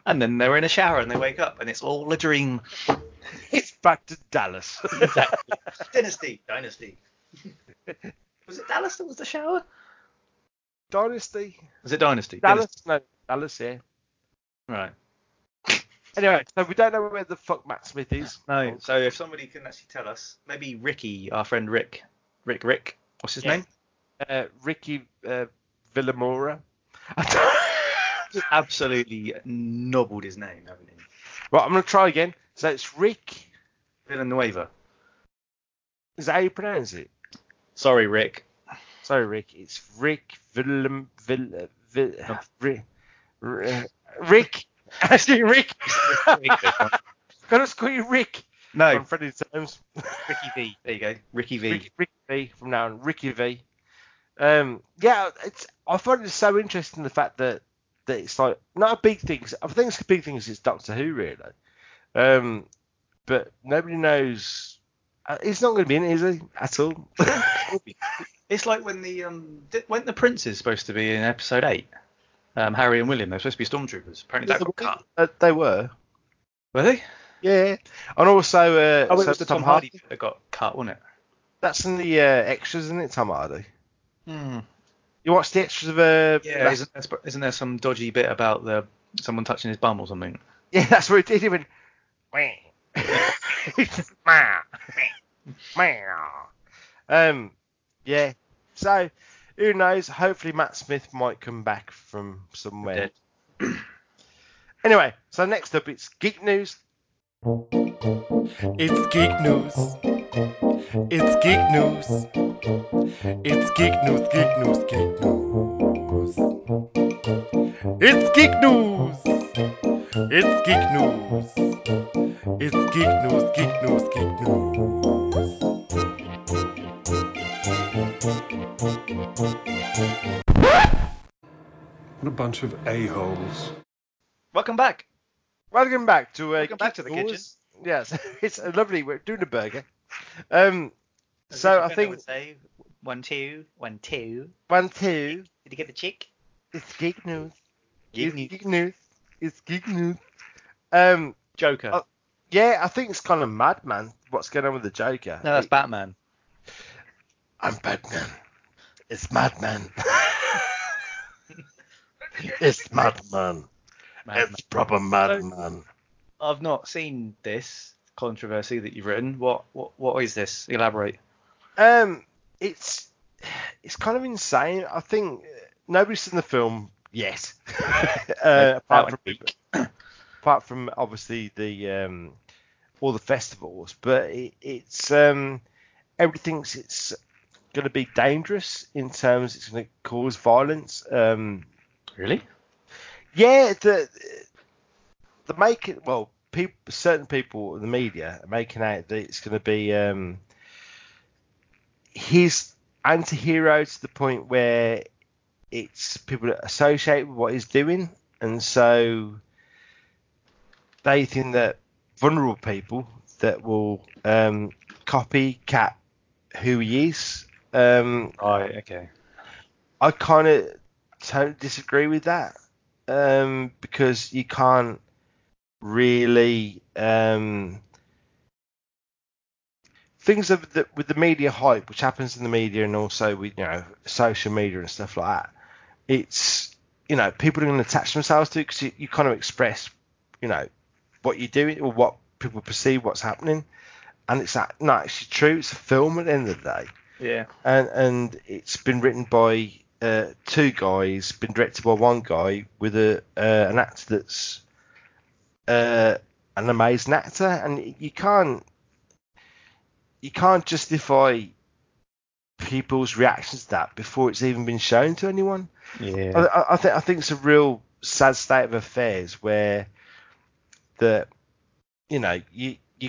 And then they're in a shower and they wake up and it's all a dream. It's back to Dallas. Exactly. Dynasty. Was it Dallas that was the shower? Dynasty. Was it Dynasty? Dallas, yeah. Right. Anyway, so we don't know where the fuck Matt Smith is. No, so if somebody can actually tell us, maybe Ricky, our friend Rick, what's his name? Ricky Villamora. Absolutely nobbled his name, haven't he? Right, I'm going to try again. So it's Rick Villanueva. Is that how you pronounce it? Sorry, Rick. It's Rick Rick. Actually, Rick. Gotta call you Rick. No. On friendly terms. Ricky V. There you go. Ricky V. Ricky V from now on. Ricky V. Yeah, I find it so interesting the fact that it's like not a big thing. I think it's a big thing. It's Doctor Who, really. But nobody knows. It's not going to be in it, is it, at all? It's like when the prince is supposed to be in episode 8. Harry and William, they're supposed to be stormtroopers. Apparently that got cut. They were. Were they? Yeah. And also, it was the Tom Hardy that got cut, wasn't it? That's in the extras, isn't it, Tom Hardy? Hmm. You watched the extras of... yeah, isn't there some dodgy bit about someone touching his bum or something? Yeah, that's what it did. He went... Yeah, so... Who knows? Hopefully Matt Smith might come back from somewhere. Anyway, so next up it's Geek News. It's Geek News. It's Geek News. It's Geek News, Geek News, Geek News. It's Geek News. It's Geek News. It's Geek News, Geek News, Geek News. What a bunch of a-holes. Welcome back. Welcome back to the kitchen. Yes, it's lovely. We're doing a burger. So I think say, 1 2 1 2 1 2. Did you get the chick? It's Geek News. Geek News. It's Geek News. Joker. Yeah, I think it's kind of mad, man. What's going on with the Joker? No, that's Batman. I'm Batman. It's Madman. It's Madman. It's proper Madman. I've not seen this controversy that you've written. What is this? Elaborate. It's kind of insane. I think nobody's seen the film yet. apart from obviously the all the festivals, but it's everything thinks it's going to be dangerous in terms it's going to cause violence. Really? Yeah. The make it well. People, certain people in the media are making out that it's going to be his anti-hero to the point where it's people that associate with what he's doing, and so they think that vulnerable people that will copycat who he is. Okay. I kind of totally disagree with that because you can't really things with the media hype, which happens in the media and also with social media and stuff like that. It's people are going to attach themselves to it because you kind of express what you're doing or what people perceive what's happening, and it's not actually true. It's a film at the end of the day. Yeah. And it's been written by two guys, been directed by one guy with an actor that's an amazing actor, and you can't justify people's reactions to that before it's even been shown to anyone. Yeah, I think it's a real sad state of affairs where that you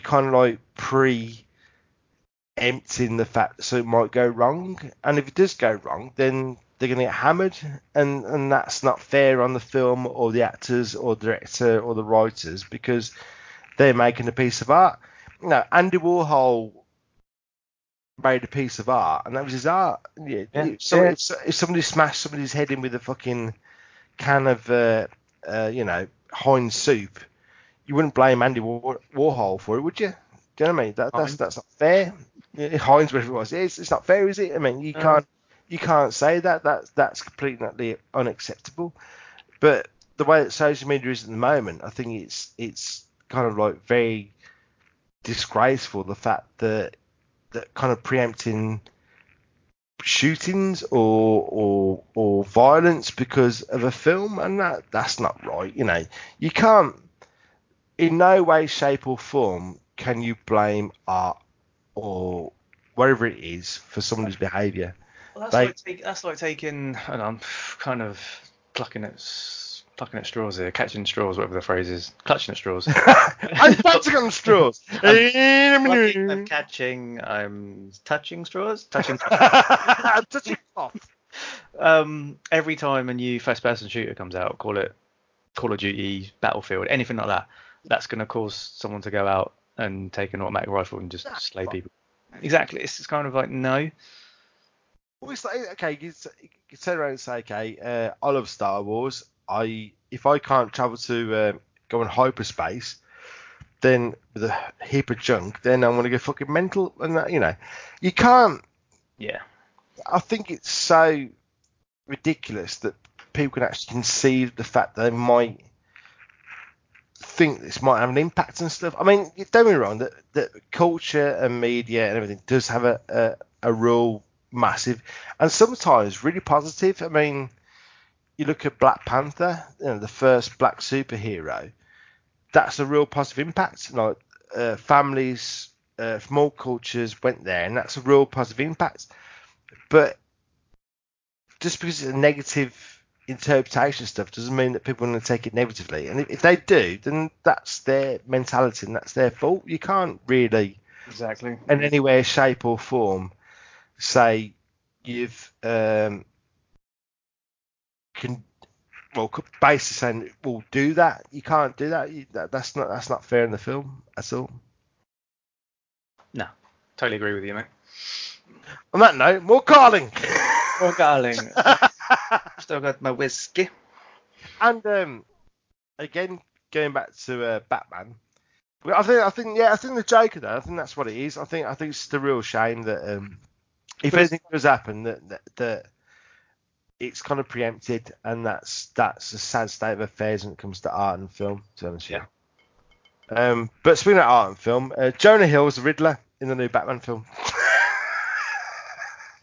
kind of like pre-empting the fact so it might go wrong, and if it does go wrong, then they're going to get hammered, and that's not fair on the film or the actors or the director or the writers because they're making a piece of art. Andy Warhol made a piece of art, and that was his art. Yeah. If somebody smashed somebody's head in with a fucking can of, Heinz soup, you wouldn't blame Andy Warhol for it, would you? Do you know what I mean? That's not fair. Heinz, whatever it was. It's not fair, is it? I mean, you can't say that. That's completely unacceptable. But the way that social media is at the moment, I think it's kind of like very disgraceful, the fact that kind of preempting shootings or violence because of a film, and that's not right. You can't, in no way, shape or form, can you blame art or whatever it is for somebody's behaviour. Well, that's like taking, and I'm kind of plucking at straws here, catching straws, whatever the phrase is, clutching at straws. I'm clutching on straws. I'm catching, I'm touching straws, I'm touching off. Every time a new first-person shooter comes out, call it Call of Duty, Battlefield, anything like that, that's going to cause someone to go out and take an automatic rifle and just slay people. Exactly, it's kind of like no. Well, it's like, okay, you turn around and say, okay, I love Star Wars. If I can't travel to go in hyperspace, then with a heap of junk, then I'm gonna go fucking mental, and you can't. Yeah. I think it's so ridiculous that people can actually conceive the fact that they might think this might have an impact and stuff. I mean, don't get me wrong, that culture and media and everything does have a real massive and sometimes really positive. I mean, you look at Black Panther, the first black superhero. That's a real positive impact. Families from all cultures went there, and that's a real positive impact. But just because it's a negative interpretation stuff doesn't mean that people are going to take it negatively. And if they do, then that's their mentality and that's their fault. You can't really, exactly, in any way, shape or form, say you've basically saying we'll do that. You can't do that. That's not fair in the film at all. No, totally agree with you, mate. On that note, more Carling. More Carling. Still got my whiskey. And again, going back to Batman, I think the Joker though. I think that's what it is. I think it's the real shame that if anything does happen, that it's kind of preempted, and that's a sad state of affairs when it comes to art and film. To be honest, yeah. But speaking of art and film, Jonah Hill is the Riddler in the new Batman film.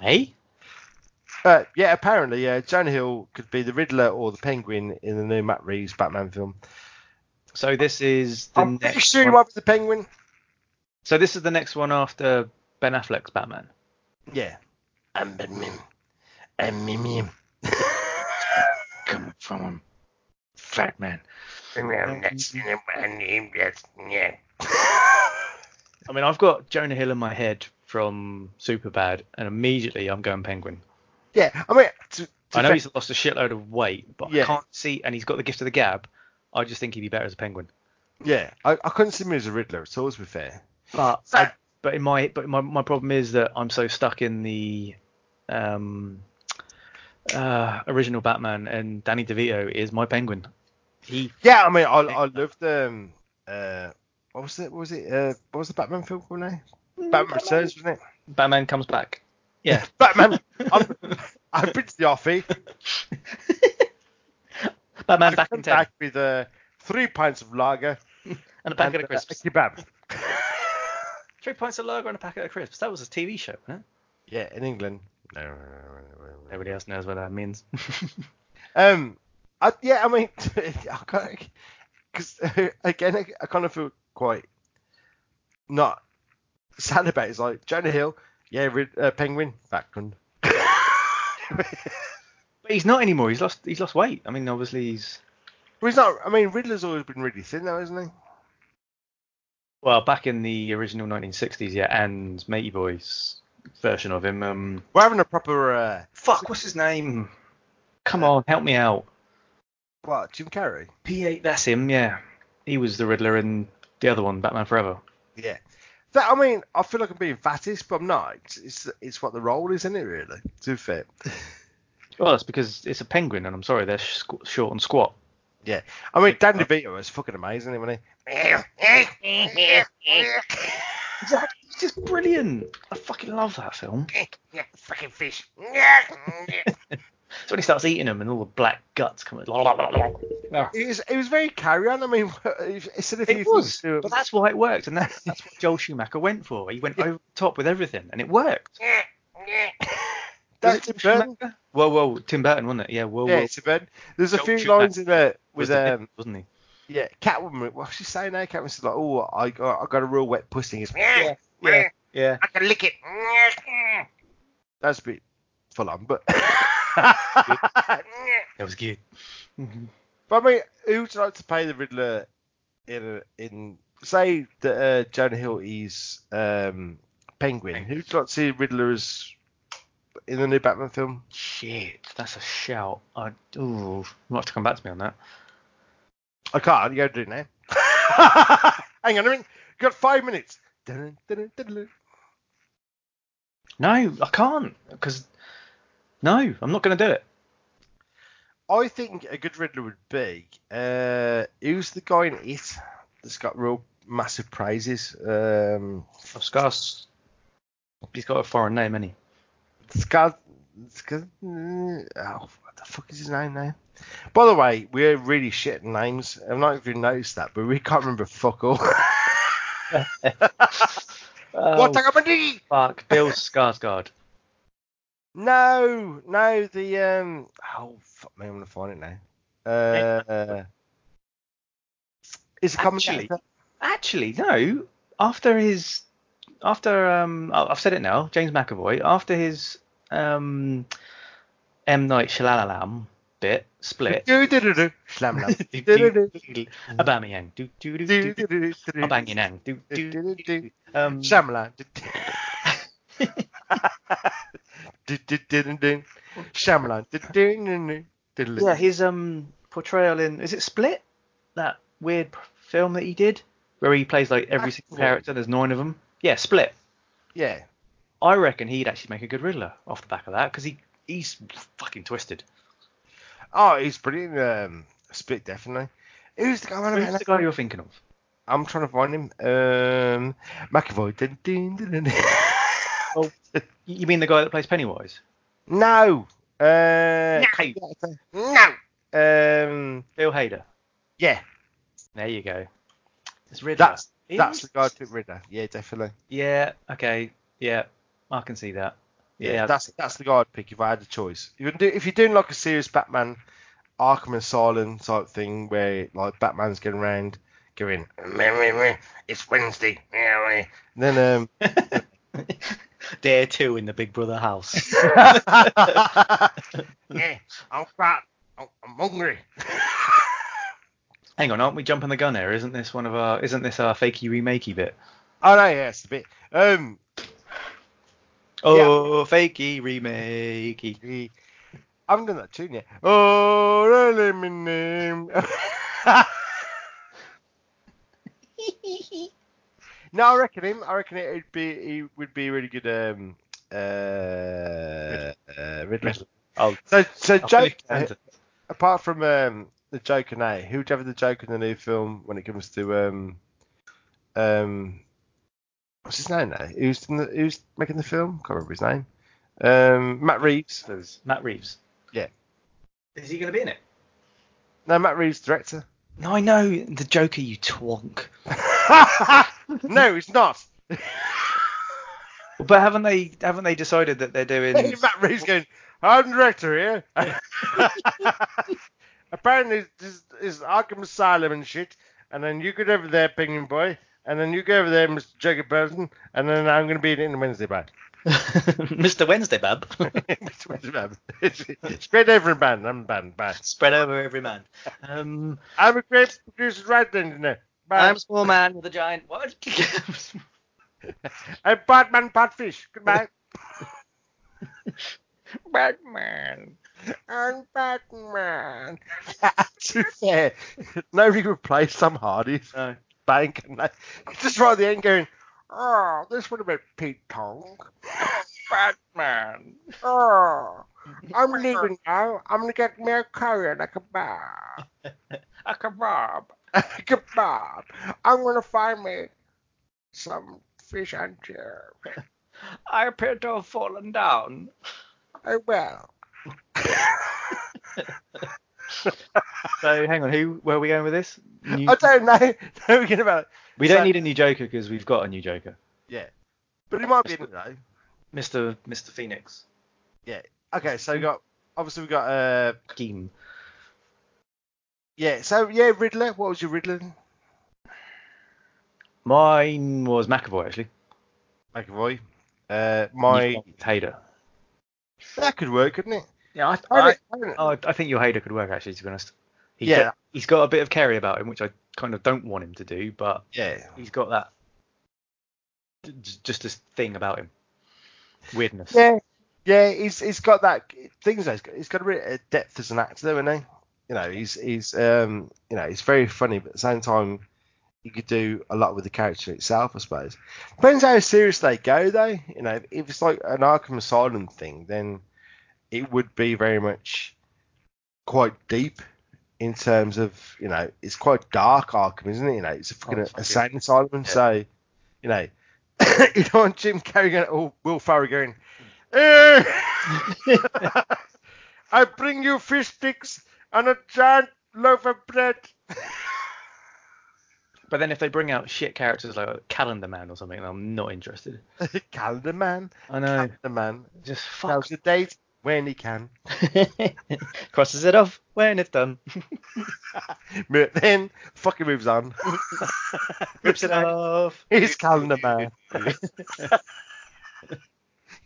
Hey? Yeah, apparently, yeah. Jonah Hill could be the Riddler or the Penguin in the new Matt Reeves Batman film. So this is the I'm next sure one. You might be the Penguin. So this is the next one after Ben Affleck's Batman. Yeah. And Batman. And Mimium. Come from him. Fat man. I mean, I've got Jonah Hill in my head from Superbad, and immediately I'm going Penguin. Yeah, I mean, I know he's lost a shitload of weight, but yeah. I can't see, and he's got the gift of the gab. I just think he'd be better as a Penguin. Yeah, I couldn't see him as a Riddler at all, to be fair. But my problem is that I'm so stuck in the original Batman, and Danny DeVito is my Penguin. Yeah, I mean, I loved what was the Batman film called now? Batman Returns, wasn't it? Batman Comes Back. Yeah. Batman. I've been to the office. Batman Back in Time. Back with 3 pints of lager and a packet of crisps. Kebab. 3 pints of lager and a packet of crisps. That was a TV show, huh? Yeah, in England. No. Everybody else knows what that means. Yeah, I mean, because again, I kind of feel quite not sad about it. It's like Jonah Hill, yeah, Penguin, background. But he's not anymore. He's lost weight. I mean, obviously he's not. I mean, Riddler's always been really thin, though, isn't he? Well, back in the original 1960s, yeah, and Matey Boy's version of him. We're having a proper. What's his name? Come on, help me out. What, Jim Carrey? P8, that's him, yeah. He was the Riddler in the other one, Batman Forever. Yeah. That, I mean, I feel like I'm being fattest, but I'm not. It's what the role is, isn't it, really? Too fit. Well, it's because it's a penguin, and I'm sorry, they're short and squat. Yeah. I mean, Dan DeVito is fucking amazing, isn't he? Exactly. It's just brilliant. I fucking love that film. Yeah, fucking fish. So when he starts eating them and all the black guts come. It was very carry on. I mean, but that's why it worked, and that's what Joel Schumacher went for. He went over the top with everything, and it worked. That's Tim Burton. Whoa, Tim Burton, wasn't it? Yeah, whoa. Tim Burton. There's a Joel few Schumacher lines in there with wasn't he? Yeah, Catwoman. What's she saying there? Catwoman's like, oh, I got a real wet pussy. Yeah. I can lick it. That's a bit full on, but. That was good. But I mean, who would you like to play the Riddler in say that Jonah Hill is Penguin? Who would you like to see Riddler as in the new Batman film? Shit, that's a shout. You might have to come back to me on that. I can't. You gotta do it now. Hang on a minute. You got 5 minutes. Dun, dun, dun, dun, dun. No, I can't because. No, I'm not going to do it. I think a good Riddler would be who's the guy in It that's got real massive praises? Scar's. He's got a foreign name, hasn't he? Scar. Oh, what the fuck is his name now? By the way, we're really shit at names. I've not even noticed that, but we can't remember fuck all. Fuck, Bill Skarsgård. No, the oh fuck me, I'm gonna find it now. Is it actually? No. After his after I've said it now, James McAvoy, after his M. Night Shyamalan bit, Split. Shyamalan. Yeah, his portrayal in, is it Split? That weird film that he did where he plays like every single character. There's 9 of them. Yeah, Split. Yeah. I reckon he'd actually make a good Riddler off the back of that because he's fucking twisted. Oh, he's brilliant. Split, definitely. Who's the guy you're thinking of? I'm trying to find him. McAvoy. Oh, you mean the guy that plays Pennywise? No. No. Bill Hader. Yeah. There you go. It's Riddler. That's the guy to Riddler. Yeah, definitely. Yeah. Okay. Yeah. I can see that. Yeah, that's the guy I'd pick if I had a choice. If you're doing like a serious Batman Arkham Asylum type thing where like Batman's going around going, it's Wednesday, and then day 2 in the Big Brother house. Yeah, I'm fat, I'm hungry. Hang on, aren't we jumping the gun here? Isn't this our fakey remakey bit? Oh no, yeah, it's a bit. Oh, yeah. Fakey, remakey. I haven't done that tune yet. Oh, really, my name. No, I reckon him. I reckon he would be a really good Riddler. Oh, so Joker. Apart from the Joker now, who would you have the Joker in the new film when it comes to what's his name now? Who's making the film? Can't remember his name. Matt Reeves. Matt Reeves. Yeah. Is he going to be in it? No, Matt Reeves, director. No, I know. The Joker, you twonk. No, he's not. But haven't they decided that they're doing... Matt Reeves going, I'm director here. Apparently, this is Arkham Asylum and shit. And then you get over there, Penguin boy. And then you go over there, Mr. Jugger Person, and then I'm going to be in Wednesday Band. Mr. Wednesday Bab. Mr. Wednesday Bab. Spread over man. I'm band. Spread over every man. I'm a great producer right then, you know. I'm a small man with a giant... What? I'm Batman Potfish. Goodbye. Batman. I'm Batman. To be fair, nobody would play some Hardies. No. Bank and like, just right at the end going, oh, this would have been Pete Tong. Batman. Oh, I'm leaving now. I'm gonna get me a curry and a kebab. A kebab. I'm gonna find me some fish and chips. I appear to have fallen down. I will. So hang on, where are we going with this? I don't know. We don't need a new Joker because we've got a new Joker. Yeah, but he might be in it though. Mr. Phoenix. Yeah. Okay, so we've got Scheme. Yeah. So yeah, Riddler. What was your Riddler? Mine was McAvoy actually. McAvoy. My Hader. That could work, couldn't it? Yeah, I think your Hader could work actually. To be honest, he's got a bit of carry about him, which I kind of don't want him to do, but yeah, he's got that just this thing about him, weirdness. Yeah, he's got that things. He's got a bit of depth as an actor, though, isn't he? You know, he's you know, he's very funny, but at the same time, he could do a lot with the character itself, I suppose. Depends how serious they go, though. You know, if it's like an Arkham Asylum thing, then it would be very much quite deep in terms of, you know, it's quite dark Arkham, isn't it? You know, it's a fucking insane asylum. Yeah. So, you know, you don't want Jim Carrey going, or Will Ferrell going, I bring you fish sticks and a giant loaf of bread. But then if they bring out shit characters like Calendar Man or something, I'm not interested. Calendar Man. I know. Calendar Man. Just fuck. How's the date? When he can. Crosses it off when it's done. Then fucking moves on. Rips it off. He's calendar man.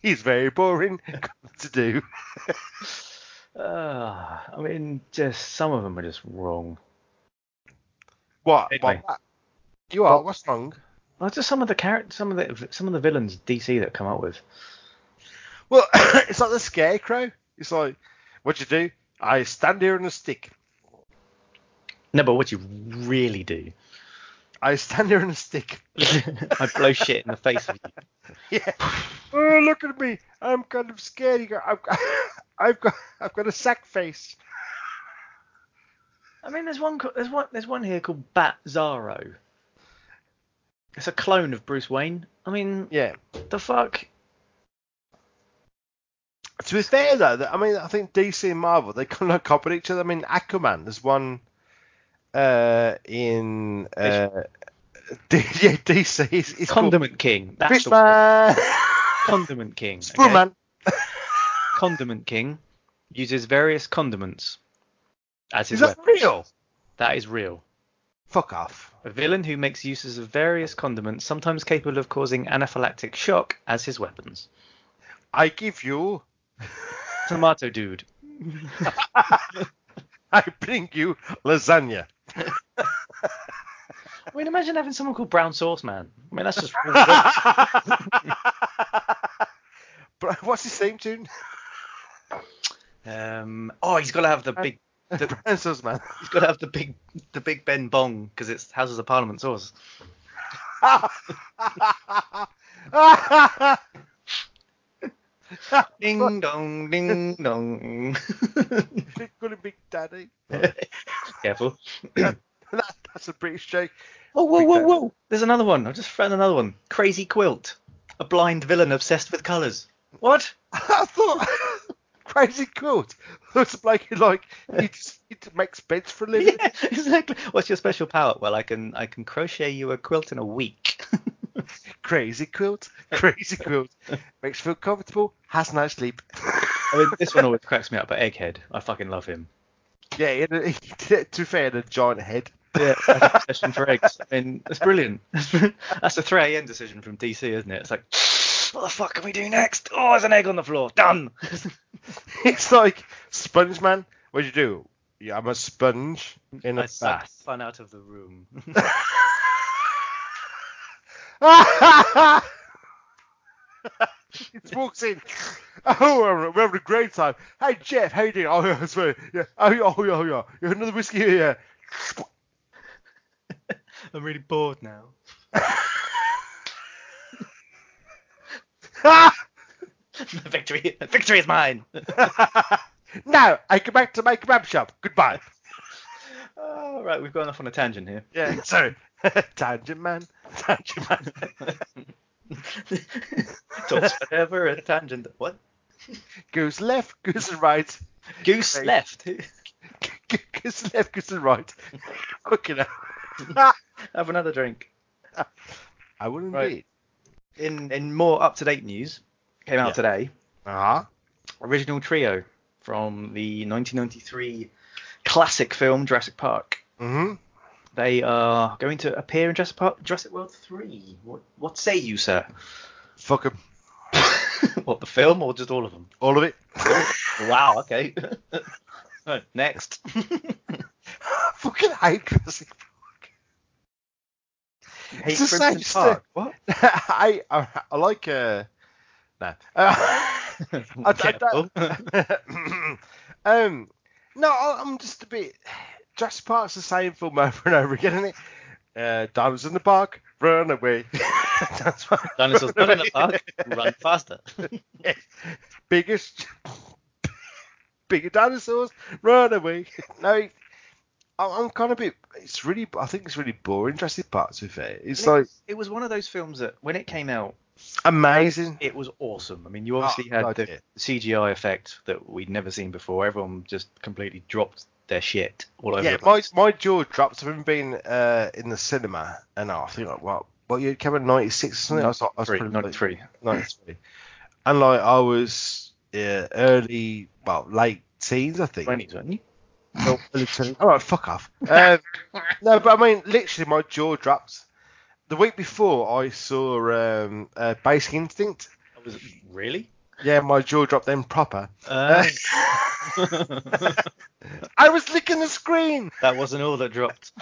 He's very boring to do. I mean, just some of them are just wrong. What? Anyway. What? You are. What's wrong? Well, just some of the characters, some of the villains DC that come up with. Well, it's like the Scarecrow. It's like, what'd you do? I stand here on a stick. No, but what you really do? I stand here on a stick. I blow shit in the face of you. Yeah. Oh, look at me! I'm kind of scared. I've got a sack face. I mean, there's one here called Bat Zaro. It's a clone of Bruce Wayne. I mean, yeah. The fuck. To be fair though, I mean, I think DC and Marvel, they kind of copied each other. I mean, Aquaman, there's one in DC. It's Condiment called King. That's the Condiment King. Okay? Spoonman. Condiment King uses various condiments as his weapons. Is that real? That is real. Fuck off. A villain who makes uses of various condiments, sometimes capable of causing anaphylactic shock, as his weapons. I give you... Tomato dude. I bring you lasagna. I mean, imagine having someone called Brown Sauce Man. I mean, that's just... But what's his name, June? Oh, he's got to have the big... Brown Sauce Man. He's got to have the big Ben Bong, because it's Houses of Parliament sauce. Ding dong, ding dong. Good and big daddy. Careful. That's a British joke. Oh, whoa. There's another one. I just found another one. Crazy Quilt. A blind villain obsessed with colours. What? I thought... Crazy Quilt. Looks like he makes beds for a living. Yeah, exactly. What's your special power? Well, I can crochet you a quilt in a week. Crazy Quilt. Makes you feel comfortable. Has no sleep. I mean, this one always cracks me up. But Egghead, I fucking love him. Yeah, he had a giant head. Yeah, obsession for eggs. I mean, that's brilliant. That's a 3 a.m. decision from DC, isn't it? It's like, what the fuck can we do next? Oh, there's an egg on the floor. Done. It's like Sponge Man. What'd you do? Yeah, I'm a sponge in a bath. Fun out of the room. It walks in. Oh, we're having a great time. Hey Jeff, how you doing? Oh, yeah, I swear. Yeah. Oh yeah. You have another whiskey here. Yeah. I'm really bored now. Victory is mine. Now I go back to my kebab shop. Goodbye. All right, we've gone off on a tangent here. Yeah, sorry. Tangent man. Talks forever a tangent. What? Goose left, goose right. Goose left. Goose left, goose right. Fucking hell. Have another drink. I wouldn't be. In more up-to-date news, came out today. Original trio from the 1993 classic film Jurassic Park. Mm-hmm. They are going to appear in Jurassic World 3. What say you, sir? Fuck them. What, the film or just all of them? All of it. Wow, okay. Right, next. Fucking hate Jurassic Park. Hate Crimson Park. What? I like no. I no, I'm just a bit. Jurassic Park's the same film over and over again, isn't it? Dinosaurs in the park, run away. Dinosaurs not in the park, run faster. Yeah. Bigger dinosaurs, run away. No. I'm kind of a bit. It's really. I think it's really boring. Jurassic Park, to be fair. It's like it was one of those films that when it came out, amazing. It was awesome. I mean, you obviously had the CGI effect that we'd never seen before. Everyone just completely dropped their shit all over. Yeah, my jaw dropped from being in the cinema, and I think like what you came in 96 or something. I was 93. And like I was early, well, late teens, I think. 20s, weren't you? All right, fuck off. No, but I mean, literally, my jaw dropped. The week before, I saw Basic Instinct. Was it really? Yeah, my jaw dropped then proper. I was licking the screen. That wasn't all that dropped.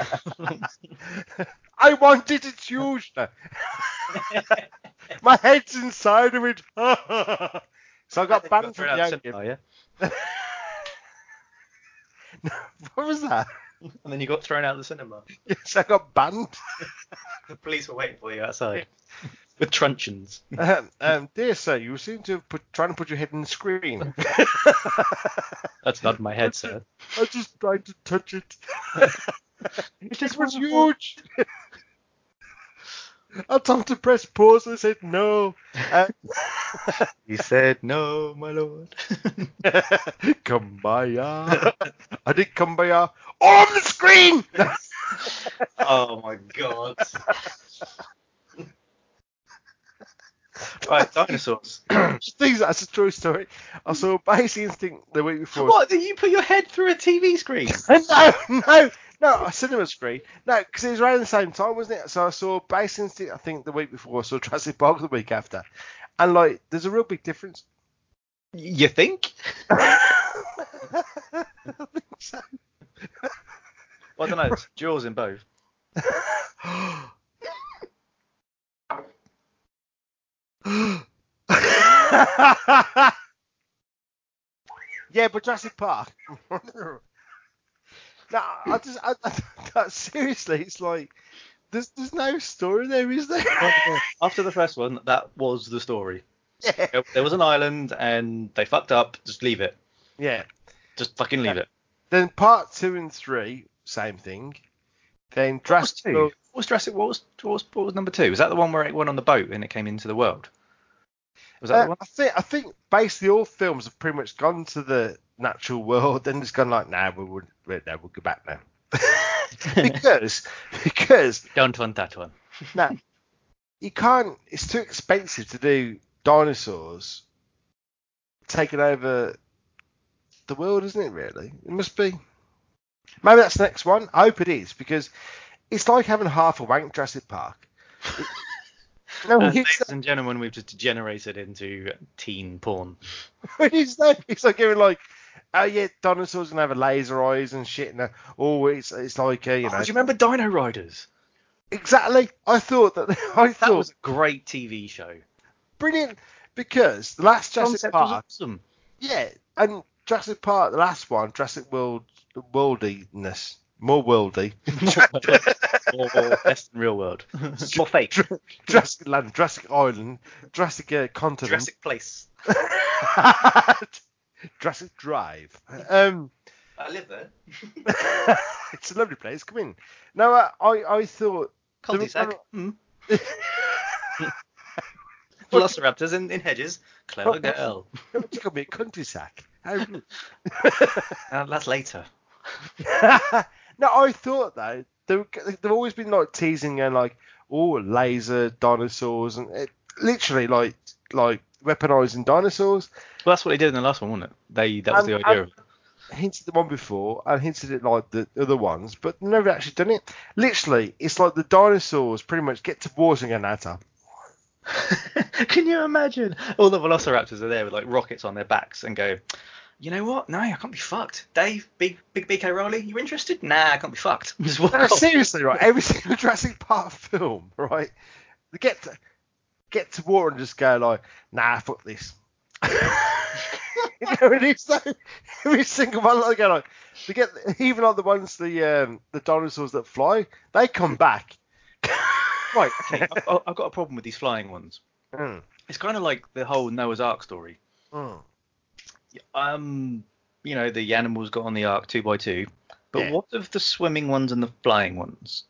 I wanted it huge. My head's inside of it. So I got banned from the game. Oh, yeah. What was that? And then you got thrown out of the cinema. Yes, I got banned. The police were waiting for you outside with truncheons. Dear sir, you seem to be trying to put your head in the screen. That's not my head, sir. I just tried to touch it. It just was huge. I told him to press pause and I said no. He said no, my lord. Kumbaya. I did Kumbaya on the screen. Oh my god. Right, dinosaurs. That's a true story. I saw Basic Instinct the week before. What? Did you put your head through a TV screen? No, a cinema screen. No, because it was around the same time, wasn't it? So I saw Basic Instinct, I think, the week before. I saw Jurassic Park the week after. And, like, there's a real big difference. You think? I think so. Well, I don't know. It's Jaws in both. Yeah, but Jurassic Park. No, I seriously, it's like, there's no story there, is there? After the first one, that was the story. Yeah. There was an island, and they fucked up, just leave it. Yeah. Just fucking leave it. Then part 2 and 3, same thing. Then Jurassic... What was number 2? Was that the one where it went on the boat and it came into the world? Was that the one? I think basically all films have pretty much gone to the natural world, then it's gone like, we'll go back now. because don't want that one. No, you can't. It's too expensive to do dinosaurs taking over the world, isn't it? Really, it must be. Maybe that's the next one. I hope it is, because it's like having half a wank Jurassic Park. No, ladies and gentlemen, we've just degenerated into teen porn. What is that? It's like giving like, oh yeah, dinosaurs can have laser eyes and shit, and it's like you know. Do you remember Dino Riders? Exactly. I thought that was a great TV show. Brilliant, because the last Jurassic Park was awesome. Yeah, and Jurassic Park, the last one, Jurassic World, worldiness. More worldy. More less than real world. More fake. Jurassic Land, Jurassic Island, Jurassic Continent. Jurassic Place. Jurassic Drive. I live there. It's a lovely place. Come in. No, I thought... Cul-de-sac. Velociraptors in hedges. Clever girl. She called me a cul-de-sac. That's later. No, I thought though they've always been like teasing and like laser dinosaurs and literally like weaponizing dinosaurs. Well, that's what they did in the last one, wasn't it? That was the idea. Hinted the one before and hinted it like the other ones, but never actually done it. Literally, it's like the dinosaurs pretty much get to wars and Ganata. Can you imagine? All the velociraptors are there with like rockets on their backs and go, you know what? No, I can't be fucked. Dave, big BK Rowley, you interested? Nah, I can't be fucked. No, seriously, right? Every single Jurassic Park film, right? They get to war and just go like, nah, fuck this. You know what it is though? Every single one, they go like, they get even on the ones the dinosaurs that fly, they come back. Right? Okay, I've got a problem with these flying ones. Mm. It's kind of like the whole Noah's Ark story. Mm. You know, the animals got on the ark 2x2, but what of the swimming ones and the flying ones?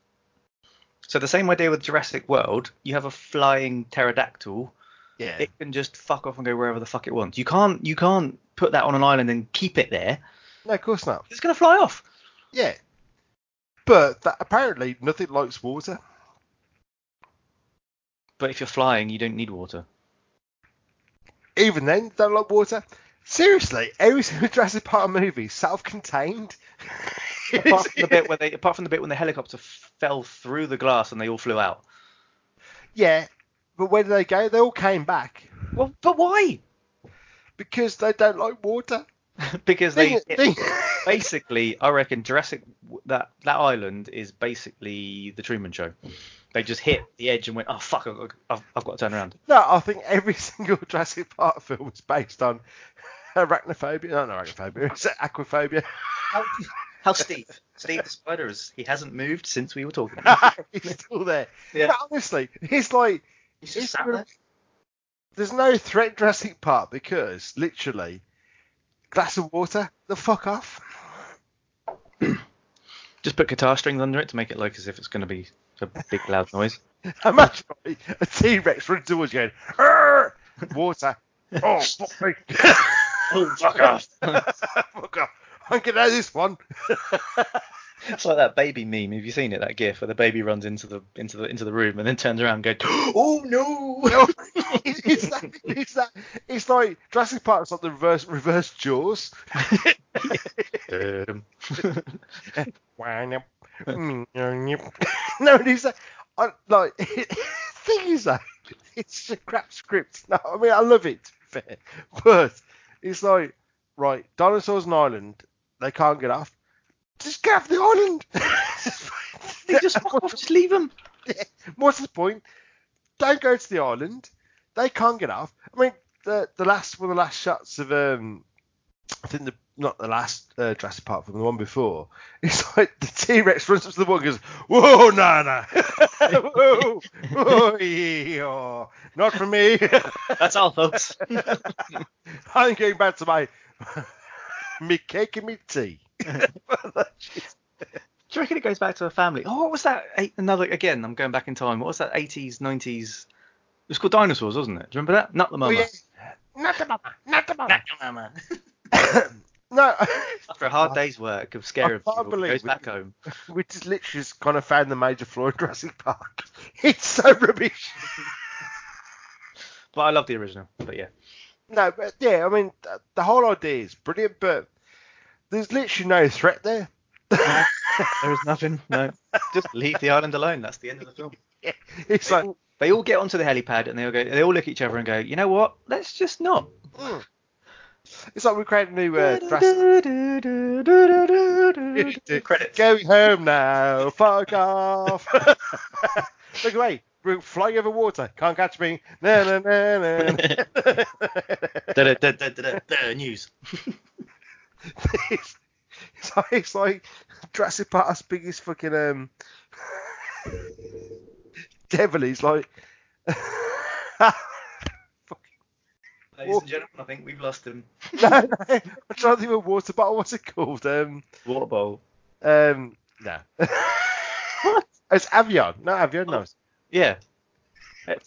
So the same idea with Jurassic World, you have a flying pterodactyl. Yeah. It can just fuck off and go wherever the fuck it wants. You can't put that on an island and keep it there. No, of course not. It's gonna fly off. Yeah. But apparently nothing likes water. But if you're flying, you don't need water. Even then, don't like water. Seriously, every single Jurassic Park movie, self-contained. apart from the bit when the helicopter fell through the glass and they all flew out. Yeah, but where did they go? They all came back. Well, but why? Because they don't like water. Because they basically, I reckon Jurassic, that island is basically the Truman Show. They just hit the edge and went, oh fuck, I've got to turn around. No, I think every single Jurassic Park film was based on arachnophobia. No, not arachnophobia. It's aquaphobia. How Steve the spider is? He hasn't moved since we were talking. He's still there. Yeah. No, honestly, he's like, he's just sat there. There's no threat Jurassic Park because literally. Glass of water, the fuck off. Just put guitar strings under it to make it look as if it's going to be a big loud noise. Imagine a T-Rex runs towards you going, water. Oh, fuck me. Oh, fuck off. Fuck off. I'm getting out of this one. It's like that baby meme. Have you seen it? That gif where the baby runs into the room and then turns around and goes, "Oh no!" It's like Jurassic Park is like the reverse Jaws. No, it's like thing is that it's a crap script. No, I mean I love it, fair, but it's like right, dinosaurs on an island, they can't get off. Just get off the island. They just fuck off, just leave them. Yeah. What's the point? Don't go to the island. They can't get off. I mean, the last shots of I think not the last Jurassic Park from the one before. It's like the T-Rex runs up to the wall and goes, "Whoa, Nana! Whoa, whoa, yeah, not for me." That's all, folks. I'm going back to me cake and me tea. Do you reckon it goes back to a family? Oh, what was that? Another, again, I'm going back in time. What was that 80s, 90s? It was called Dinosaurs, wasn't it? Do you remember that? Not the Mama. Oh, yeah. Not the Mama. No. After a hard day's work of scaring people, it goes back home. We just literally just kind of found the major flaw in Jurassic Park. It's so rubbish. But I love the original. But yeah. No, but yeah, I mean, the whole idea is brilliant, but there's literally no threat there. No, there is nothing. No, just leave the island alone. That's the end of the film. Yeah, it's like they all get onto the helipad and they all look at each other and go, you know what? Let's just not. Mm. It's like we create a new credits. Going home now. Fuck off. Look away. We're flying over water. Can't catch me. No. News. It's like Jurassic Park's biggest fucking devil. He's like, ladies and gentlemen, I think we've lost him. No, I'm trying to think of a water bottle. What's it called? Water bowl. No. What? It's Avion. No, Avion. Oh. No. Yeah.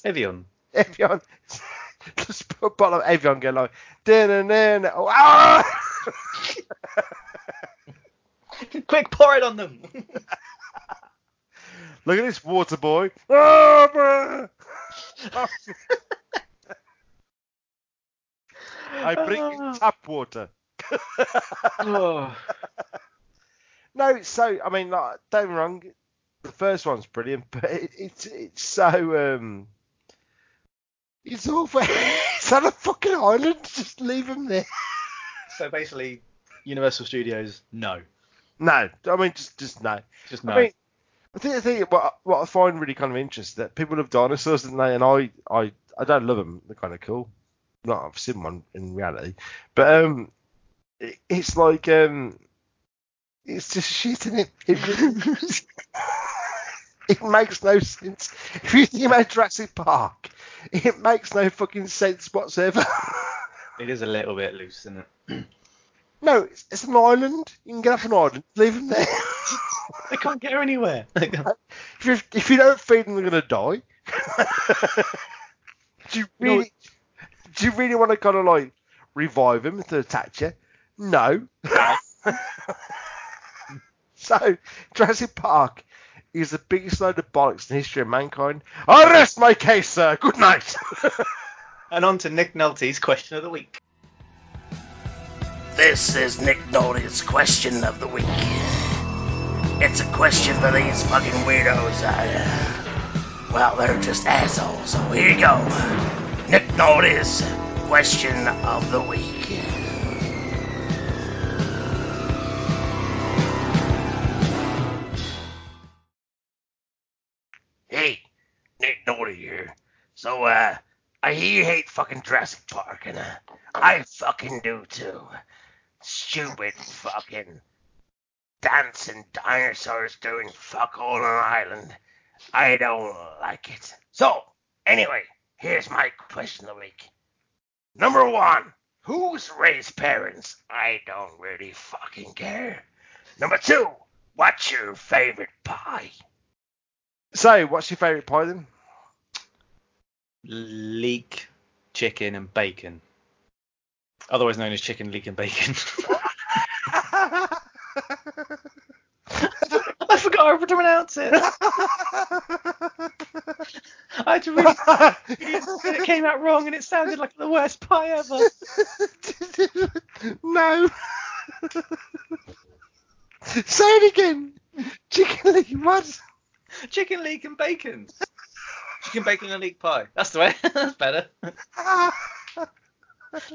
Evian. Just put a bottle of Evian. Go like, da-na-na-na. Oh, ah! Quick, pour it on them. Look at this water boy. Oh, I bring you tap water. Oh. No, so I mean, like, don't get me wrong, the first one's brilliant, but it's so it's awful. It's on a fucking island. Just leave them there. So basically, Universal Studios, no. No, I mean, just no. Just no. I mean, I think what I find really kind of interesting that people love dinosaurs, don't they? And I don't love them. They're kind of cool. Not I've seen one in reality, but it's like it's just shit, isn't it? It makes no sense. If you think about Jurassic Park, it makes no fucking sense whatsoever. It is a little bit loose, isn't it? No, it's an island. You can get off an island. Leave them there. They can't get anywhere. If you don't feed them, they're going to die. Do you really want to kind of like revive them to attack you? No. So, Jurassic Park is the biggest load of bollocks in the history of mankind. I rest my case, sir. Good night. And on to Nick Nulty's question of the week. This is Nick Nolte's question of the week. It's a question for these fucking weirdos. Well, they're just assholes. So here you go. Nick Nolte's question of the week. Hey, Nick Nolte here. So, I hear you hate fucking Jurassic Park, and I fucking do too. Stupid fucking dancing dinosaurs doing fuck all on an island. I don't like it. So, anyway, here's my question of the week. Number one, who's raised parents? I don't really fucking care. Number two, what's your favorite pie? So, what's your favorite pie then? Leek, chicken and bacon, otherwise known as chicken, leek and bacon. I forgot how to pronounce it. I had to read it came out wrong and it sounded like the worst pie ever. No. Say it again. Chicken, leek, what? Chicken, leek and bacon. Chicken, bacon and leek pie. That's the way. That's better.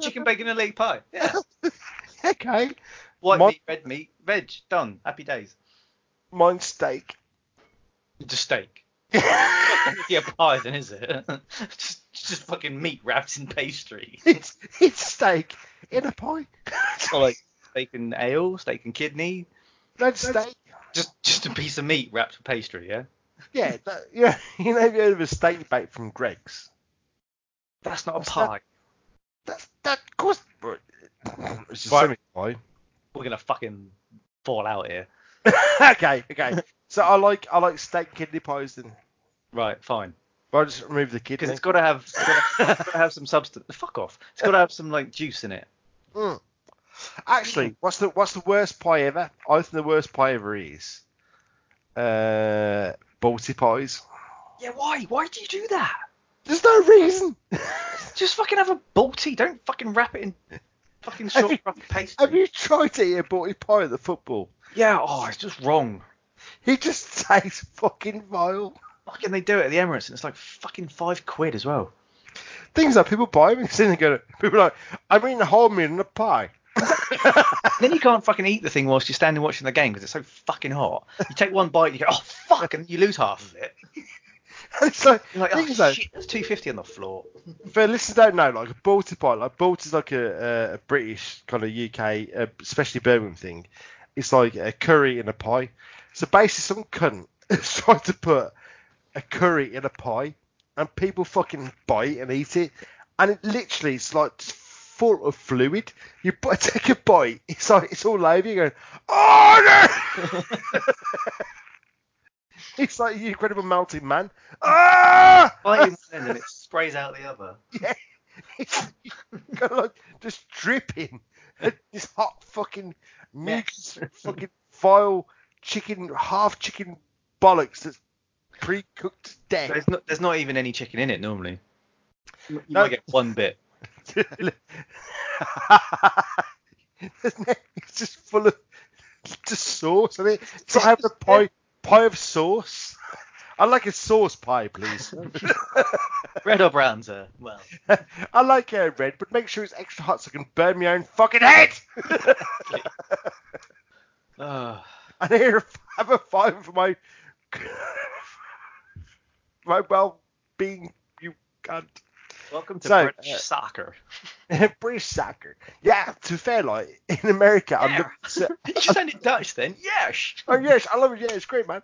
Chicken, bacon and leek pie. Yeah. Okay. White meat, red meat, veg. Done. Happy days. Mine's steak. Just steak. It's not a pie then, is it? just fucking meat wrapped in pastry. It's steak in a pie. Or like steak and ale, steak and kidney. That's steak. Just a piece of meat wrapped in pastry, yeah? Yeah, yeah. You know, have you heard of a steak bake from Greg's? That's not a pie. That, of course. It's just a pie. We're gonna fucking fall out here. Okay. So I like steak kidney pies then. Right, fine. But I just remove the kidney. Because it's gotta have some substance. Fuck off. It's gotta have some like juice in it. Mm. Actually, what's the worst pie ever? I think the worst pie ever is Balti pies. Yeah, why? Why do you do that? There's no reason. Just fucking have a Balti. Don't fucking wrap it in fucking short rough pastry. Have you tried to eat a Balti pie at the football? Yeah, it's just wrong. It just tastes fucking vile. Fucking they do it at the Emirates and it's like fucking £5 as well. Things like people buy them and go, people are like, I'm eating a whole meal and a pie. Then you can't fucking eat the thing whilst you're standing watching the game because it's so fucking hot. You take one bite and you go, oh fuck, and you lose half of it. So you're like, oh shit, there's $2.50 on the floor. For listeners don't know, like a Balti pie, like Balti is like a British kind of UK, especially Birmingham thing. It's like a curry in a pie. So basically some cunt has tried to put a curry in a pie and people fucking buy it and eat it, and it literally is like full of fluid. You take a bite, it's like it's all over you going, oh no. It's like the Incredible Melting Man. Ah! Bite in one end and it sprays out the other. Yeah, it's got like just dripping this hot fucking mucus, fucking vile chicken, half chicken bollocks that's pre-cooked to death. There's not even any chicken in it normally. You might get one bit. It's just full of just sauce. I mean, so I have a pie of sauce. I like a sauce pie, please. Red or brown, sir? Well, I like red, but make sure it's extra hot so I can burn my own fucking head. Oh. I have a fine for my well-being. You can't. Welcome to British soccer. British soccer. Yeah, to be fair, like, in America... Yeah. You should sound in Dutch then. Yes. Oh, yes, I love it. Yeah, it's great, man.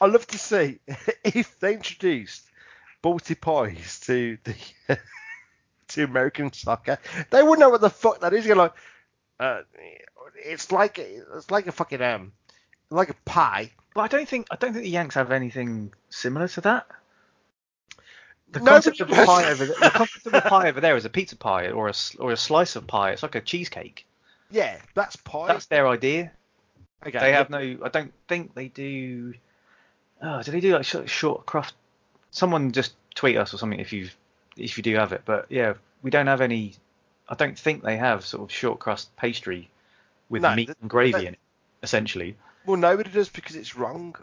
I'd love to see if they introduced Balti pies to to American soccer. They wouldn't know what the fuck that is. You're like, it's like a fucking, like a pie. But I don't think the Yanks have anything similar to that. The concept of a pie over there is a pizza pie or a slice of pie. It's like a cheesecake. Yeah, that's pie. That's their idea. Okay. They have no. I don't think they do. Oh, do they do like short crust? Someone just tweet us or something if you do have it. But yeah, we don't have any. I don't think they have sort of short crust pastry with meat and gravy in it, essentially. Well, nobody does because it's wrong.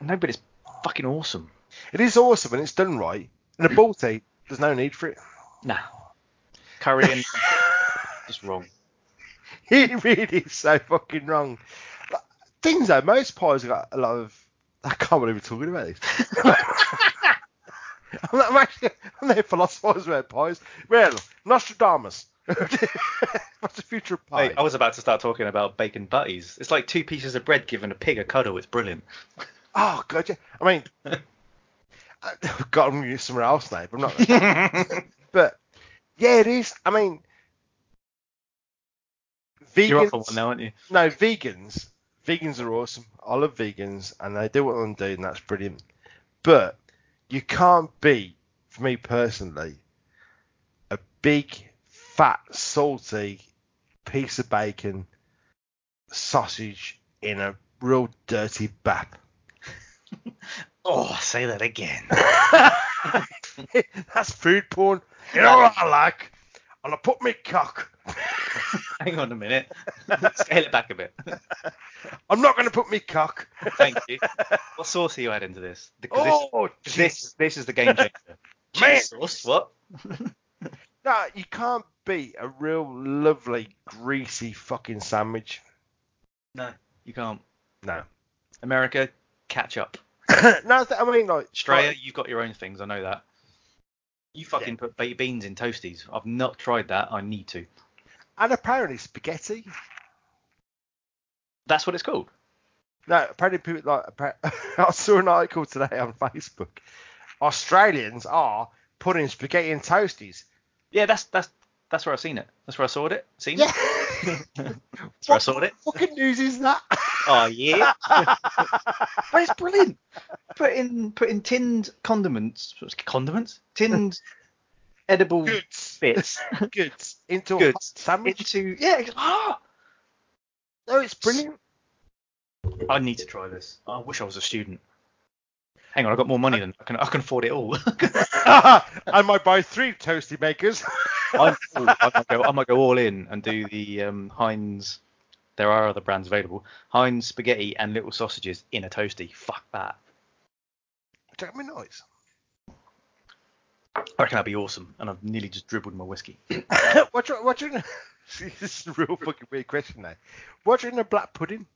No, but it's fucking awesome. It is awesome and it's done right. In a Balti, there's no need for it. Nah. Curry and it's wrong. It really is so fucking wrong. Like, things though, most pies have got a lot of... I can't believe we're talking about this. I'm there philosophizing about pies. Well, Nostradamus. What's the future of pie? Hey, I was about to start talking about bacon butties. It's like two pieces of bread giving a pig a cuddle. It's brilliant. Oh, God, yeah. I mean, God, I'm going to use somewhere else now, but I'm not. But, yeah, it is. I mean, vegans. You're up for one now, aren't you? No, vegans. Vegans are awesome. I love vegans, and they do what they do, and that's brilliant. But you can't be, for me personally, a big, fat, salty piece of bacon sausage in a real dirty bath. Oh, say that again. That's food porn. You know what I like? And I put me cock. Hang on a minute. Scale it back a bit. I'm not going to put me cock. Thank you. What sauce are you adding to this? This is the game changer. Man, sauce, what? No, you can't beat a real lovely, greasy fucking sandwich. No, you can't. No. America, catch up. No, I mean, like... Australia, you've got your own things. I know that. You fucking put baked beans in toasties. I've not tried that. I need to. And apparently spaghetti. That's what it's called. No, apparently people like... I saw an article today on Facebook. Australians are putting spaghetti in toasties. Yeah, that's where I've seen it. That's where I saw it. Seen it? That's where I saw it. What fucking news is that? Oh, yeah. But it's brilliant. Put in tinned condiments. Condiments? Tinned edible bits. Goods. Into a sandwich. Yeah. No, it's brilliant. I need to try this. I wish I was a student. Hang on, I've got more money than I can afford it all. I might buy 3 toasty makers. I might go all in and do the Heinz. There are other brands available. Heinz spaghetti and little sausages in a toasty. Fuck that. Don't make noise. I reckon that'd be awesome. And I've nearly just dribbled my whiskey. What's your this is a real fucking weird question now. What's in a black pudding?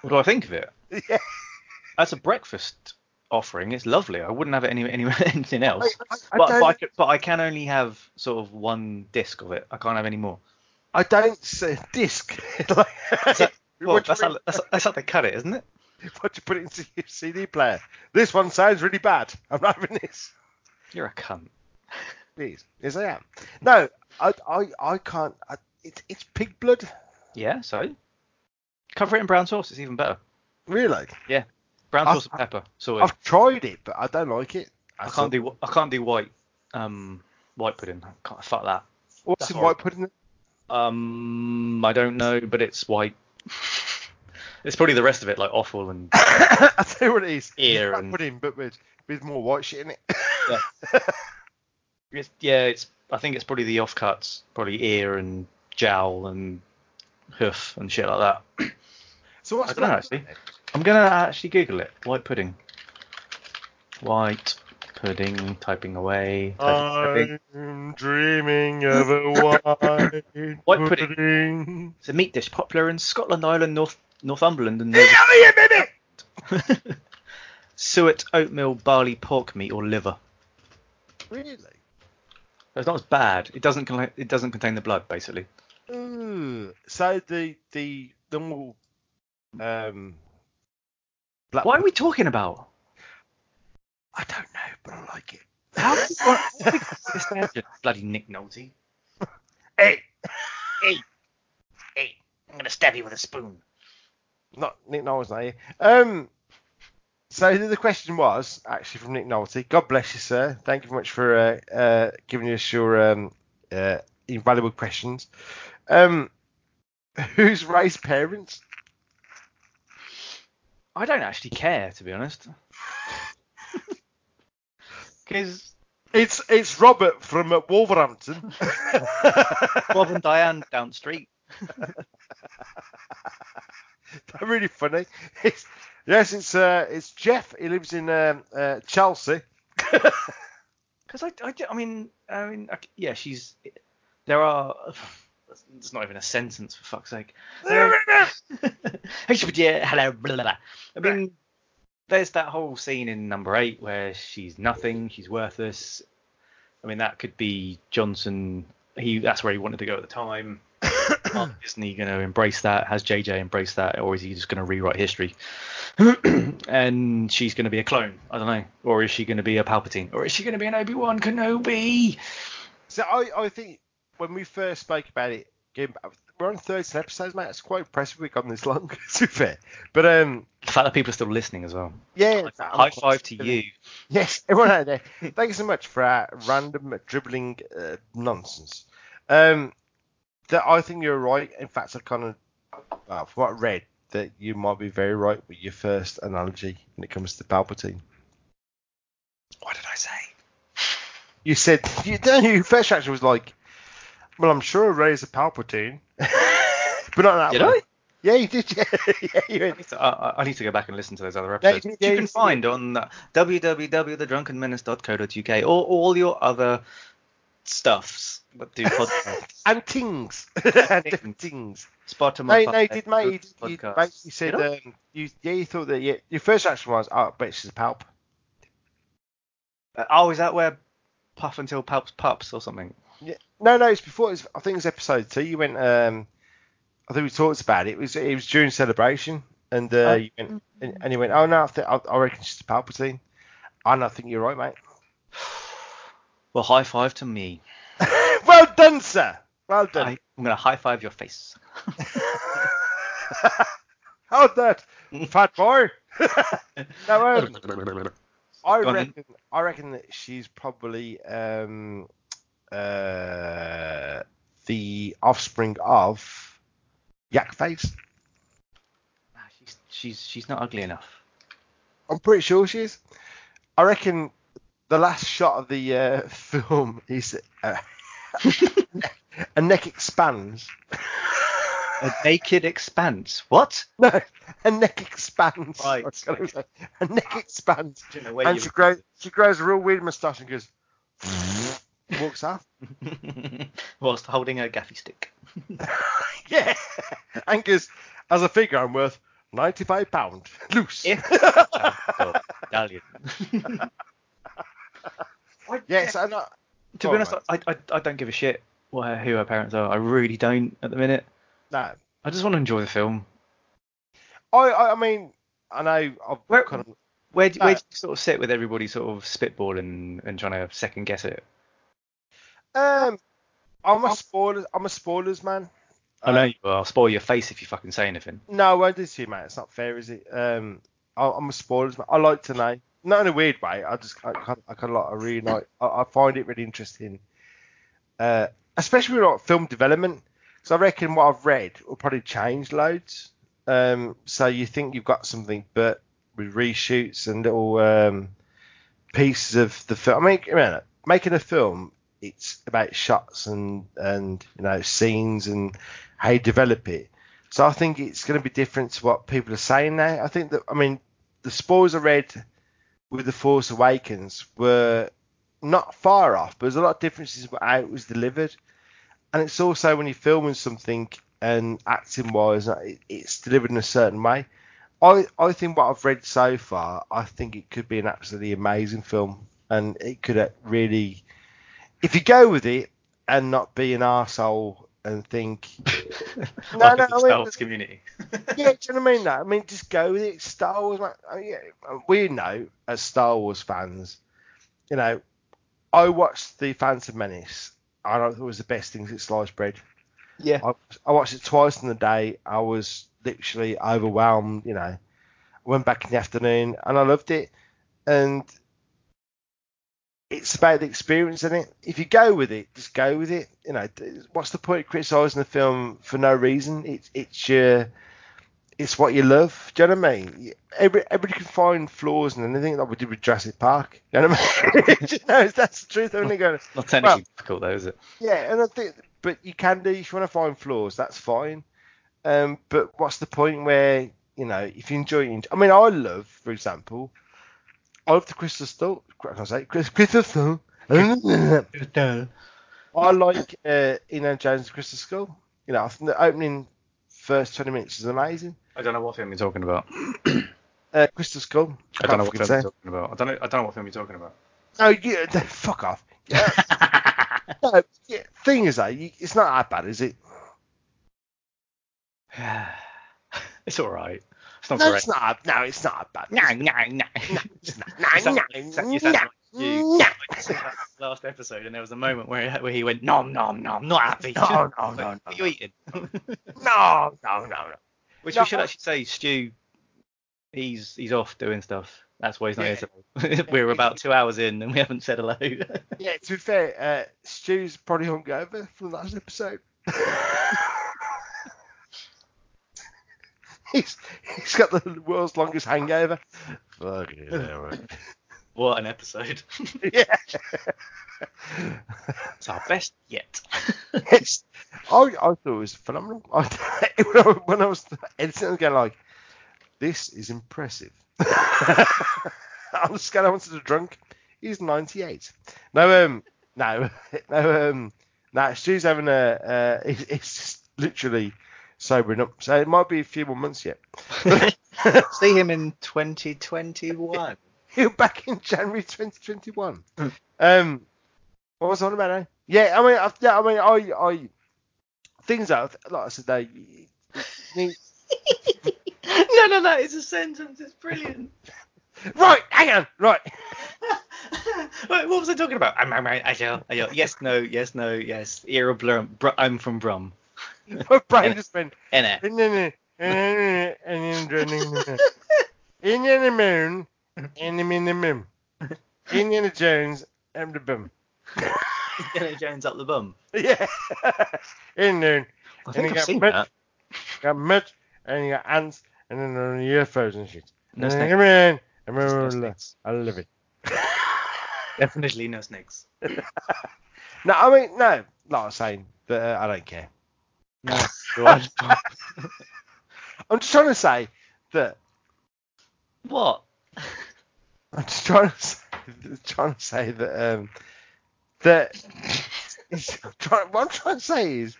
What do I think of it? Yeah. That's a breakfast offering. It's lovely. I wouldn't have it anything else. But I can only have sort of one disc of it. I can't have any more. I don't say disc. That's how they cut it, isn't it? What you put it into your CD player? This one sounds really bad. I'm not having this. You're a cunt. Please, yes I am. No, I can't. It's pig blood. Yeah, so cover it in brown sauce. It's even better. Really? Yeah. Brown sauce and pepper. So I've tried it, but I don't like it. I can't do white pudding. I can't, fuck that. What's in white pudding? I don't know, but it's white. It's probably the rest of it, like offal and. I tell you what it is. Ear and pudding, but with more white shit in it. Yeah. It's. I think it's probably the offcuts, probably ear and jowl and hoof and shit like that. So what's that actually? I'm going to actually Google it. White pudding. White pudding. Typing away. I'm dreaming of a white pudding. It's a meat dish popular in Scotland, Ireland, Northumberland. And Suet, oatmeal, barley, pork meat or liver. Really? It's not as bad. It doesn't contain the blood, basically. Ooh. So the normal... What are we talking about? I don't know, but I like it. How bloody Nick Nolte. Hey, I'm gonna stab you with a spoon. Not Nick Nolte, are you? So the question was actually from Nick Nolte. God bless you, sir. Thank you very much for giving us your invaluable questions. Who's raised parents? I don't actually care, to be honest. Because it's Robert from Wolverhampton. Bob and Diane down the street. They're really funny. It's Jeff. He lives in Chelsea. Because I mean, she's. There are. It's not even a sentence, for fuck's sake. Hello. I mean, there's that whole scene in number 8 where she's nothing, she's worthless. I mean, that could be Johnson. That's where he wanted to go at the time. Isn't he going to embrace that? Has JJ embraced that, or is he just going to rewrite history? And she's going to be a clone. I don't know. Or is she going to be a Palpatine? Or is she going to be an Obi-Wan Kenobi? So I think when we first spoke about it, we're on 13 episodes, mate. It's quite impressive we've gone this long, to be fair. But the fact that people are still listening as well. Yeah. Like, high five to you. Yes, everyone out there. Thank you so much for our random dribbling nonsense. That I think you're right. In fact, I kind of, from what I read, that you might be very right with your first analogy when it comes to Palpatine. What did I say? You said your first reaction was like, well, I'm sure Rey's a Palpatine, but not that. Did one. I? Yeah, you did. Yeah, yeah, I need to go back and listen to those other episodes. You can find on www.thedrunkenmenace.co.uk or all your other stuffs. But do podcasts and things and different things. Spot them. You said you thought that your first action was, oh, I bet she's a Palp. Oh, is that where Puff Until Palp's Pups or something? Yeah, no, it's before. I think it was episode 2. You went. I think we talked about it. It was during celebration, and you went, and you went, oh no, I reckon she's a Palpatine, and I think you're right, mate. Well, high five to me. Well done, sir. Well done. I'm going to high five your face. How's that, fat boy? No, I reckon that she's probably the offspring of Yak Face. Nah, she's not ugly enough. I'm pretty sure she is. I reckon the last shot of the film is. A neck expands. A naked expanse. What? No, a neck expands. Right. A neck expands. And she grows a real weird moustache and goes, walks off. Whilst holding her gaffy stick. Yeah. And goes, as a figure, I'm worth £95. Loose. Yeah. Oh, Italian. Yes, I know. To be honest, I don't give a shit who her parents are. I really don't at the minute. No. I just want to enjoy the film. I mean, I know. Where do you sort of sit with everybody sort of spitballing and trying to second guess it? I'm a spoilers man. I know you are. I'll spoil your face if you fucking say anything. No, I did see, mate. It's not fair, is it? I'm a spoilers man. I like to know. Not in a weird way. I find it really interesting, especially with like film development. So I reckon what I've read will probably change loads. So you think you've got something, but with reshoots and little pieces of the film. I mean, remember, making a film, it's about shots and scenes and how you develop it. So I think it's going to be different to what people are saying now. I think that the spoilers I read with The Force Awakens were not far off, but there's a lot of differences with how it was delivered. And it's also when you're filming something and acting-wise, it's delivered in a certain way. I think what I've read so far, I think it could be an absolutely amazing film. And it could really, if you go with it and not be an arsehole and think... Community. Yeah, do you know what I mean? That I mean, just go with it. Star Wars, like, we know as Star Wars fans, I watched The Phantom Menace. I don't think it was the best thing since sliced bread. Yeah, I watched it twice in the day. I was literally overwhelmed. I went back in the afternoon and I loved it. And it's about the experience, isn't it? If you go with it, just go with it. What's the point of criticising the film for no reason? It's what you love. Do you know what I mean? Everybody can find flaws in anything, like we did with Jurassic Park. Do you know what I mean? That's the truth. Not technically difficult, though, is it? Yeah, and I think But you can do, if you want to find flaws, that's fine. But what's the point where, you know, if you enjoy it? I mean, I love, for example, I love the Crystal Skull. I like Indiana Jones' Crystal Skull. You know, I think the opening first 20 minutes is amazing. I don't know what film you're talking about. Crystal Skull. I don't know what film you're talking about. I don't know what film you're talking about. Oh, yeah, fuck off. Yeah. No, yeah, thing is, though, it's not that bad, is it? It's all right. It's not great. No, it's not that bad. No. Last episode, and there was a moment where he went, nom nom nom, not happy. No. What are you eating? No. Which we should actually say, Stu, he's off doing stuff. That's why he's not here today. We're about 2 hours in, and we haven't said hello. Yeah, to be fair, Stu's probably hungover from the last episode. He's got the world's longest hangover. Fuck yeah. What an episode. Yeah. It's our best yet. Yes. I thought it was phenomenal. When I was editing, I was going like, this is impressive. I was going on to the drunk. He's 98. No, Stu's having a... It's just literally sobering up. So it might be a few more months yet. See him in 2021. You're back in January 2021. What was I on about now? Yeah, I mean, things are like I said. No, it's a sentence. It's brilliant. Right, hang on. Right. What was I talking about? I shall. Yes. Era Blum. I'm from Brum. My brain just went. In the moon. Indiana Jones and the bum. Indiana Jones up the bum. Yeah. In there. I think I've seen that. Got much, and you got ants, and then UFOs and shit. No snakes. I mean, I love it. Definitely no snakes. No, I mean, no. Like I was saying, but I don't care. No. I'm just trying to say that. What? I'm just trying to say that what I'm trying to say is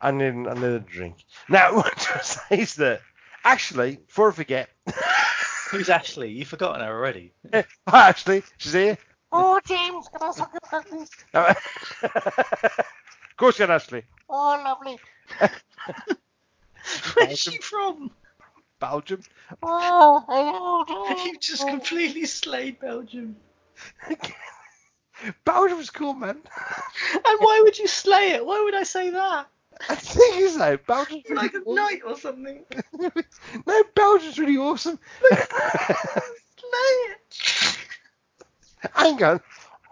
I need another drink. Now what I'm trying to say is that Ashley, before I forget, who's Ashley? You've forgotten her already. Hi Ashley, she's here. Oh James, can I talk about this? Of course you're Ashley. Oh lovely. Where's she from? Belgium. Oh, I know. You just completely slayed Belgium. Belgium's cool, man. And why would you slay it? Why would I say that? I think so. Belgium's really like awesome. A knight or something. No, Belgium's really awesome. Slay it. Hang on.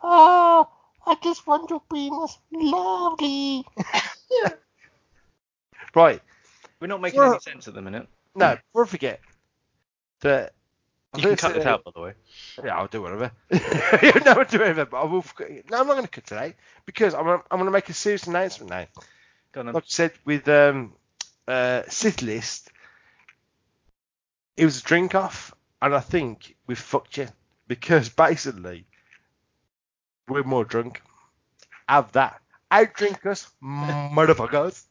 Oh, I just want to be most lovely. Yeah. Right. We're not making any sense at the minute. No, before I forget that. You can cut this out, by the way. Yeah, I'll do whatever. No, I'll do whatever, but I will forget. No, I'm not going to cut today because I'm going to make a serious announcement now. Go on, like I said, with Sith List, it was a drink off, and I think we've fucked you because basically we're more drunk. Have that. Outdrink us, motherfuckers.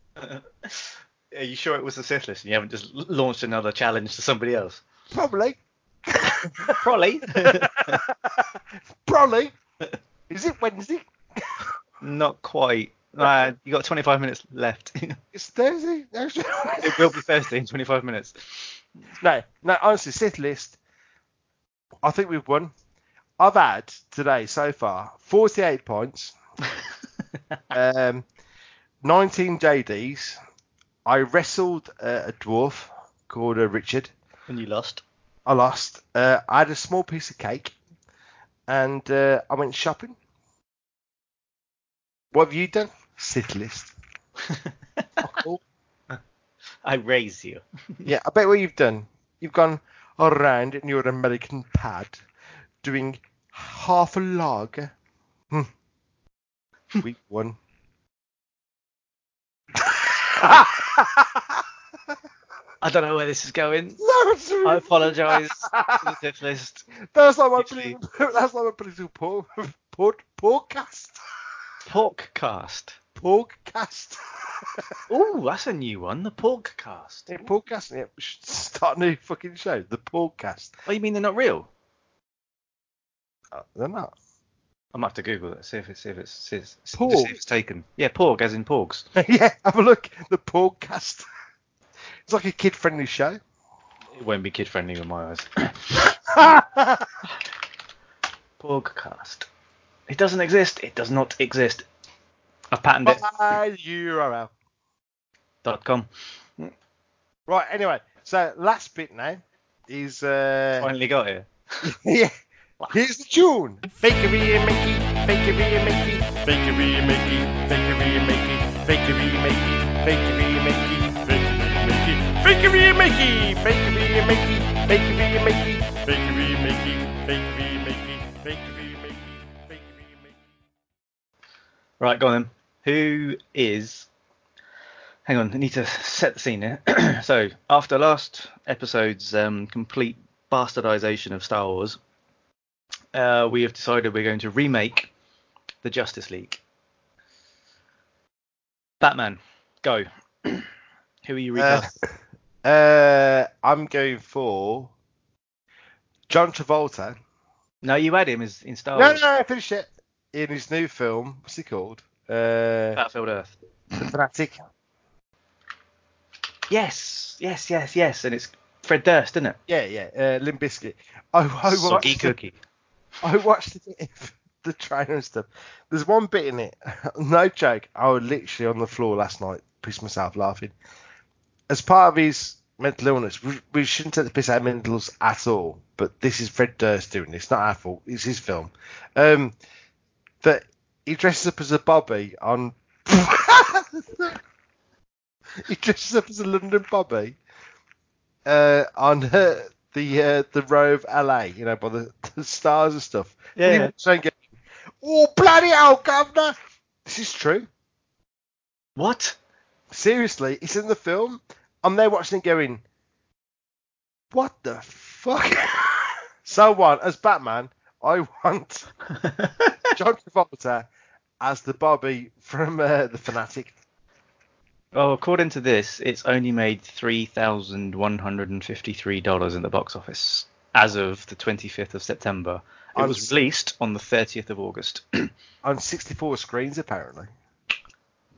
Are you sure it was the Sith List and you haven't just launched another challenge to somebody else? Probably. Probably. Is it Wednesday? Not quite. You got 25 minutes left. It's Thursday. It will be Thursday in 25 minutes. No, honestly, Sith List, I think we've won. I've had today so far 48 points, 19 JDs. I wrestled a dwarf called Richard. And you lost? I lost. I had a small piece of cake. And I went shopping. What have you done? Sith List. Cool. I raise you. Yeah, I bet what you've done. You've gone around in your American pad doing half a lager. Week 1. I don't know where this is going. No, it's really... I apologise to the Sith list. That's like my political podcast. Porkcast. Porkcast. Oh, that's a new one. The Porkcast. Yeah, Porkcast. Yeah, we should start a new fucking show. The Porkcast. Oh, you mean they're not real? They're not. I might have to Google it, see if it's taken. Yeah, porg, as in porgs. Yeah, have a look. The Porkcast. It's like a kid-friendly show. It won't be kid-friendly in my eyes. Porkcast. It doesn't exist. It does not exist. I've patented it. .com. Right, anyway. So, last bit now is... Finally got here. Yeah. Here's the tune. Fakery and Mickey, fakery and Mickey, fakery and Mickey, fakery and Mickey, fakery and Mickey, fakery and Mickey, fakery and Mickey, fakery and Mickey, fakery and Mickey, fakery and Mickey, fakery and Mickey, fakery and Mickey, fakery and Mickey, fakery and Mickey. Right, go on then. Who is... Hang on, I need to set the scene here. So, after last episode's complete bastardization of Star Wars... we have decided we're going to remake the Justice League. Batman, go. Who are you recasting? I'm going for John Travolta. No, you had him in Star Wars. No, finish it. In his new film, what's he called? Battlefield Earth. The Fanatic. Yes. And it's Fred Durst, isn't it? Yeah. Limp Bizkit. I Soggy Cookie. I watched the trailer and stuff. There's one bit in it, no joke, I was literally on the floor last night, pissed myself laughing. As part of his mental illness, we shouldn't take the piss out of mentals at all, but this is Fred Durst doing it. It's not our fault, it's his film. That he dresses up as a Bobby on... he dresses up as a London Bobby on her... The Rove LA, you know, by the stars and stuff. Yeah. And go, oh, bloody hell, Governor! This is true. What? Seriously, it's in the film. I'm there watching it going, what the fuck? So one, as Batman, I want John Travolta as the Bobby from The Fanatic. Well, according to this, it's only made $3,153 in the box office as of the 25th of September. It was released on the 30th of August. On 64 screens, apparently.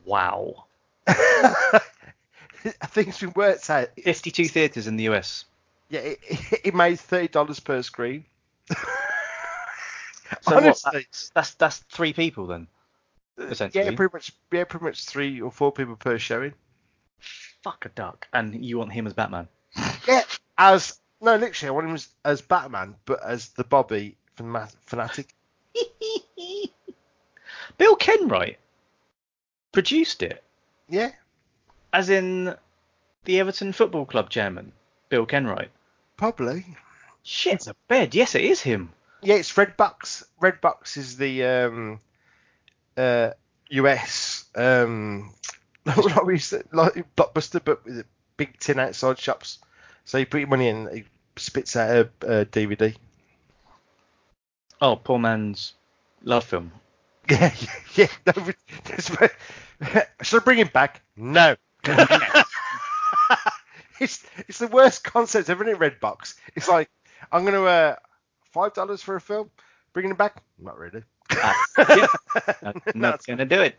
Wow. I think it's been worked out. 52 theatres in the US. Yeah, it made $30 per screen. So honestly, that's three people then. Yeah, pretty much. Yeah, pretty much 3 or 4 people per showing. Fuck a duck! And you want him as Batman? Yeah, literally, I want him as Batman, but as the Bobby from Fanatic. Bill Kenwright produced it. Yeah, as in the Everton Football Club chairman, Bill Kenwright. Probably. Shit's a bed. Yes, it is him. Yeah, it's Red Bucks. Red Bucks is the. US like we used to, like Blockbuster, but with a big tin outside shops. So you put your money in, it spits out a DVD. Oh, poor man's love film. Yeah. Should I bring him back? No. It's the worst concept ever in Redbox. It's like I'm gonna $5 for a film. Bringing him back? Not really. Not gonna do it.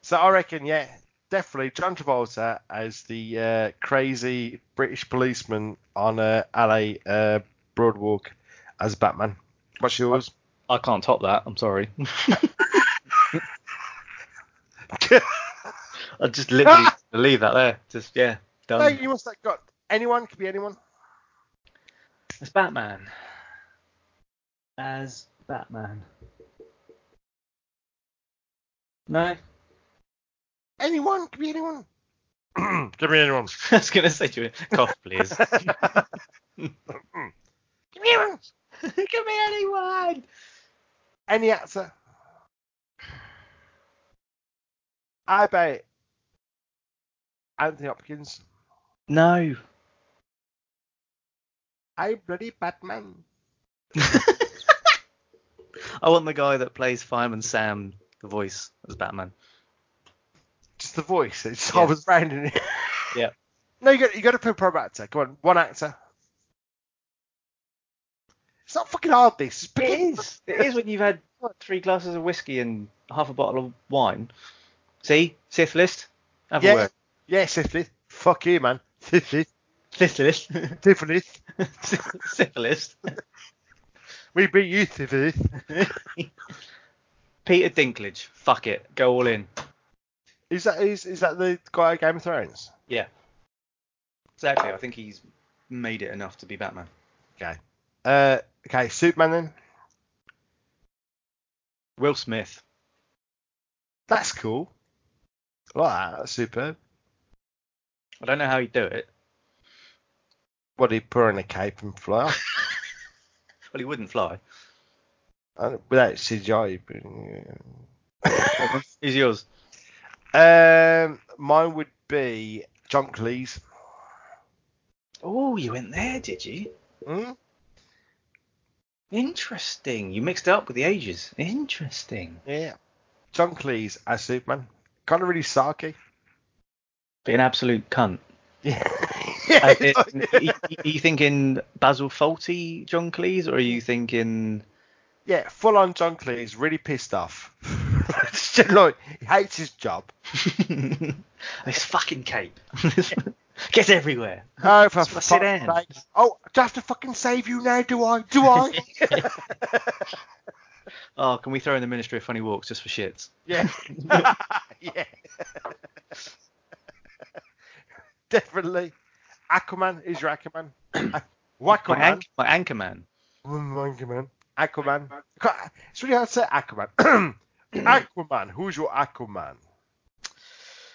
So I reckon, yeah, definitely John Travolta as the crazy British policeman on LA Broadwalk as Batman. What's yours? I can't top that. I'm sorry. I just literally leave that there. Just yeah, done. No, you must have got anyone. Could be anyone. As Batman. As Batman. No. Anyone? Can be anyone. Give me anyone. I was going to say to you, cough, please. Give me anyone. Give me anyone. Any actor. I bet Anthony Hopkins. No. I'm bloody Batman. I want the guy that plays Fireman Sam, the voice, as Batman. Just the voice. It's yeah. I was rounding it. Yeah. No, you got to put a proper actor. Come on, one actor. It's not fucking hard, this. It is. It is when you've had what, 3 glasses of whiskey and half a bottle of wine. See? Sith list. Have a word. Yeah, Sith list. Fuck you, man. Sith list. Syphilis. Syphilis. Syphilis. We beat you, syphilis. Peter Dinklage. Fuck it. Go all in. Is that the guy at Game of Thrones? Yeah. Exactly. I think he's made it enough to be Batman. Okay. Okay, Superman then. Will Smith. That's cool. I like that. That's superb. I don't know how he'd do it. What, he'd put on a cape and fly off? Well, he wouldn't fly. Without CGI. He's yours. Mine would be John Cleese. Oh, you went there, did you? Mm? Interesting. You mixed it up with the ages. Interesting. Yeah. John Cleese as Superman. Kind of really sarky. Be an absolute cunt. Yeah. Yeah, are you thinking Basil Fawlty John Cleese, or are you thinking... Yeah, full-on John Cleese, really pissed off. Like, he hates his job. This fucking cape. Gets everywhere. Oh, for fuck's sake. Oh, do I have to fucking save you now, do I? Do I? Oh, can we throw in the Ministry of Funny Walks just for shits? Yeah. Yeah. Definitely. Aquaman is your Aquaman. Wackerman. My Anchorman. Anchorman. Aquaman. It's really hard to say Aquaman. Aquaman. Who's your Aquaman?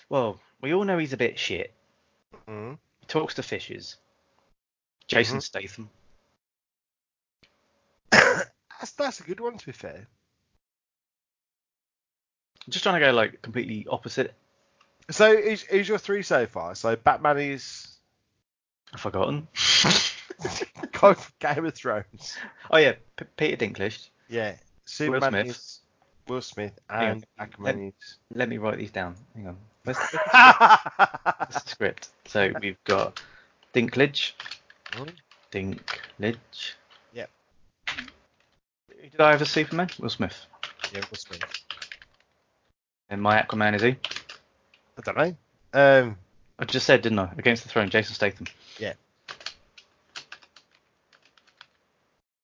Well, we all know he's a bit shit. Mm-hmm. He talks to fishes. Jason Statham. That's a good one, to be fair. I'm just trying to go like completely opposite. So is your three so far? So Batman is... I've forgotten. Game of Thrones. Oh, yeah. Peter Dinklage. Yeah. Superman, Will Smith. Is Will Smith and Aquaman. Let me write these down. Hang on. Where's the script? So we've got Dinklage. Dinklage. Yep. Did I have a Superman? Will Smith. Yeah, Will Smith. And my Aquaman, is he? I don't know. I just said, didn't I? Against the Throne, Jason Statham. Yeah.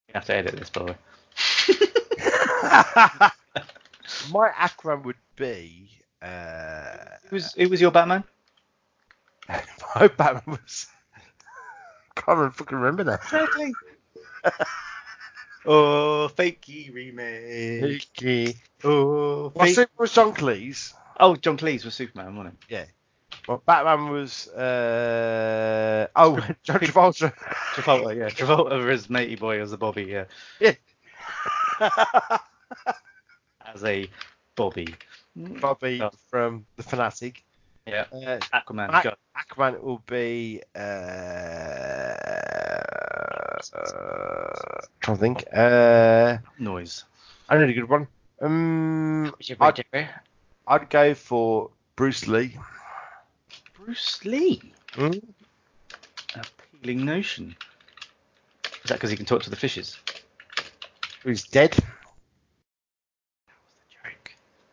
You have to edit this, by the way. My Aquaman would be... It was your Batman? My Batman was... Can't even fucking remember now. Exactly. Oh, fakey remake. Fakey. Oh, well, it was John Cleese. Oh, John Cleese was Superman, wasn't it? Yeah. Well, Batman was John Travolta. Travolta, yeah. Travolta as matey boy, as a Bobby, yeah. Yeah. As a Bobby. Bobby from The Fanatic. Yeah. Aquaman. Aquaman will be trying to think. Noise. I know a good one. I'd go for Bruce Lee. Bruce Lee. Mm. Appealing notion. Is that because he can talk to the fishes? Who's dead?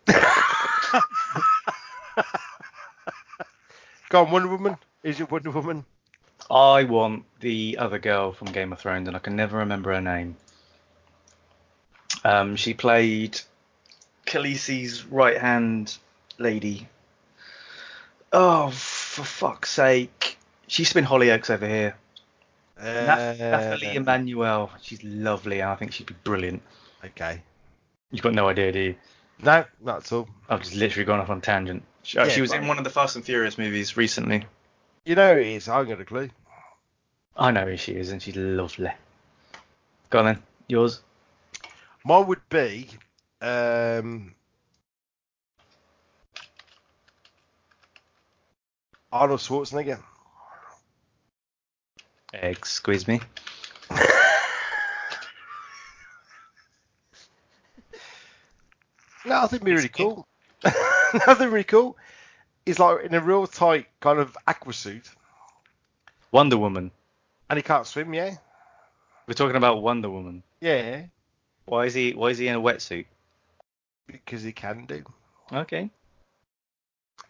That was the joke. Go on, Wonder Woman. Is it Wonder Woman? I want the other girl from Game of Thrones, and I can never remember her name. She played Khaleesi's right-hand lady. Oh, for fuck's sake. She's been Hollyoaks over here. Nathalie Emmanuel. She's lovely, and I think she'd be brilliant. Okay. You've got no idea, do you? No, not at all. I've just literally gone off on tangent. She was in one of the Fast and Furious movies recently. You know who it is. I haven't got a clue. I know who she is, and she's lovely. Go on, then. Yours? Mine would be... Arnold Schwarzenegger. Excuse me. Nothing really cool. Nothing really cool. He's like in a real tight kind of aqua suit. Wonder Woman. And he can't swim, yeah? We're talking about Wonder Woman. Yeah. Why is he in a wetsuit? Because he can do. Okay.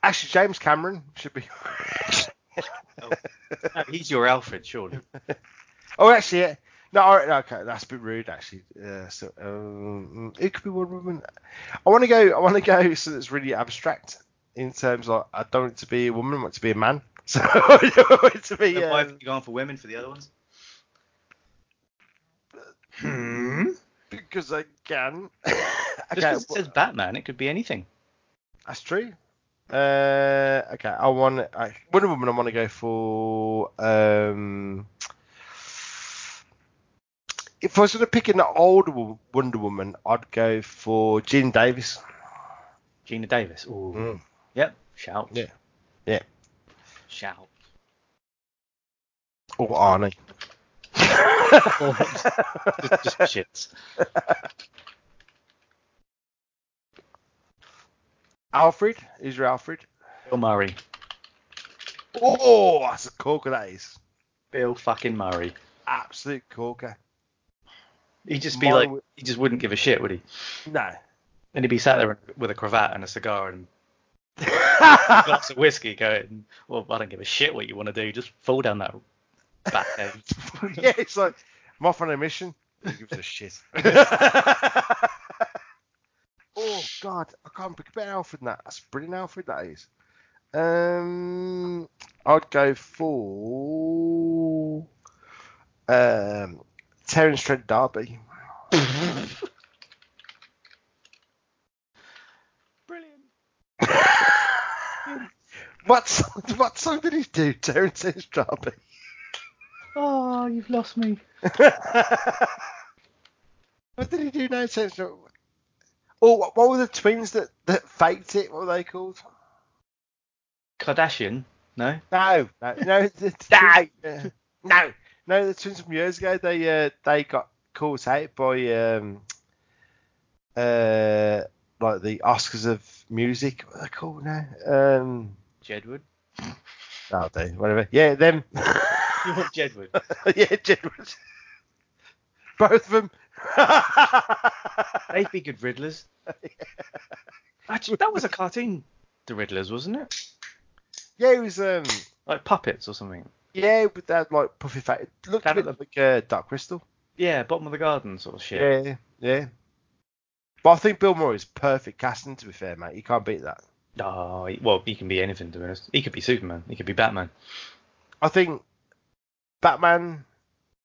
Actually, James Cameron should be. Oh. No, he's your Alfred, surely. Oh, actually, yeah. No, okay, that's a bit rude, actually. So it could be Wonder Woman. I want to go. So it's really abstract in terms of I don't want it to be a woman, I want it to be a man. So I don't want it to be. Why have you gone for women for the other ones? Because I can. Okay, because it says Batman, it could be anything. That's true. Okay, Wonder Woman. I want to go for. If I was going to pick an older Wonder Woman, I'd go for Gina Davis. Gina Davis. Ooh. Mm. Yep. Shout. Yeah. Shout. Or Arnie. just shit. Alfred. Who's your Alfred? Bill Murray. Oh, that's a corker that is. Bill fucking Murray. Absolute corker. He'd just be he just wouldn't give a shit, would he? No. And he'd be sat there with a cravat and a cigar and a glass of whiskey going, well, I don't give a shit what you want to do. Just fall down that back end. Yeah, it's like, I'm off on a mission. Who gives a shit? Oh, God. I can't pick a better Alfred than that. That's a brilliant Alfred, that is. I'd go for... Terence Trent D'Arby. Brilliant. What song did he do, Terence Trent D'Arby? Oh, you've lost me. What did he do now, Terence Trent? Oh, what were the twins that faked it? What were they called? Kardashian? No. No. No. No, the twins from years ago, they got caught out by like the Oscars of music. What are they called now? Jedward. Oh, they whatever. Yeah, them. You want Jedward? Yeah, Jedward. Both of them. They'd be good Riddlers. Yeah. Actually, that was a cartoon. The Riddlers, wasn't it? Yeah, it was like puppets or something. Yeah, with that like puffy fat. It looked a bit like Dark Crystal. Yeah, bottom of the garden sort of shit. Yeah. But I think Bill Murray's perfect casting, to be fair, mate. You can't beat that. No, well, he can be anything, to be honest. He could be Superman. He could be Batman. I think Batman,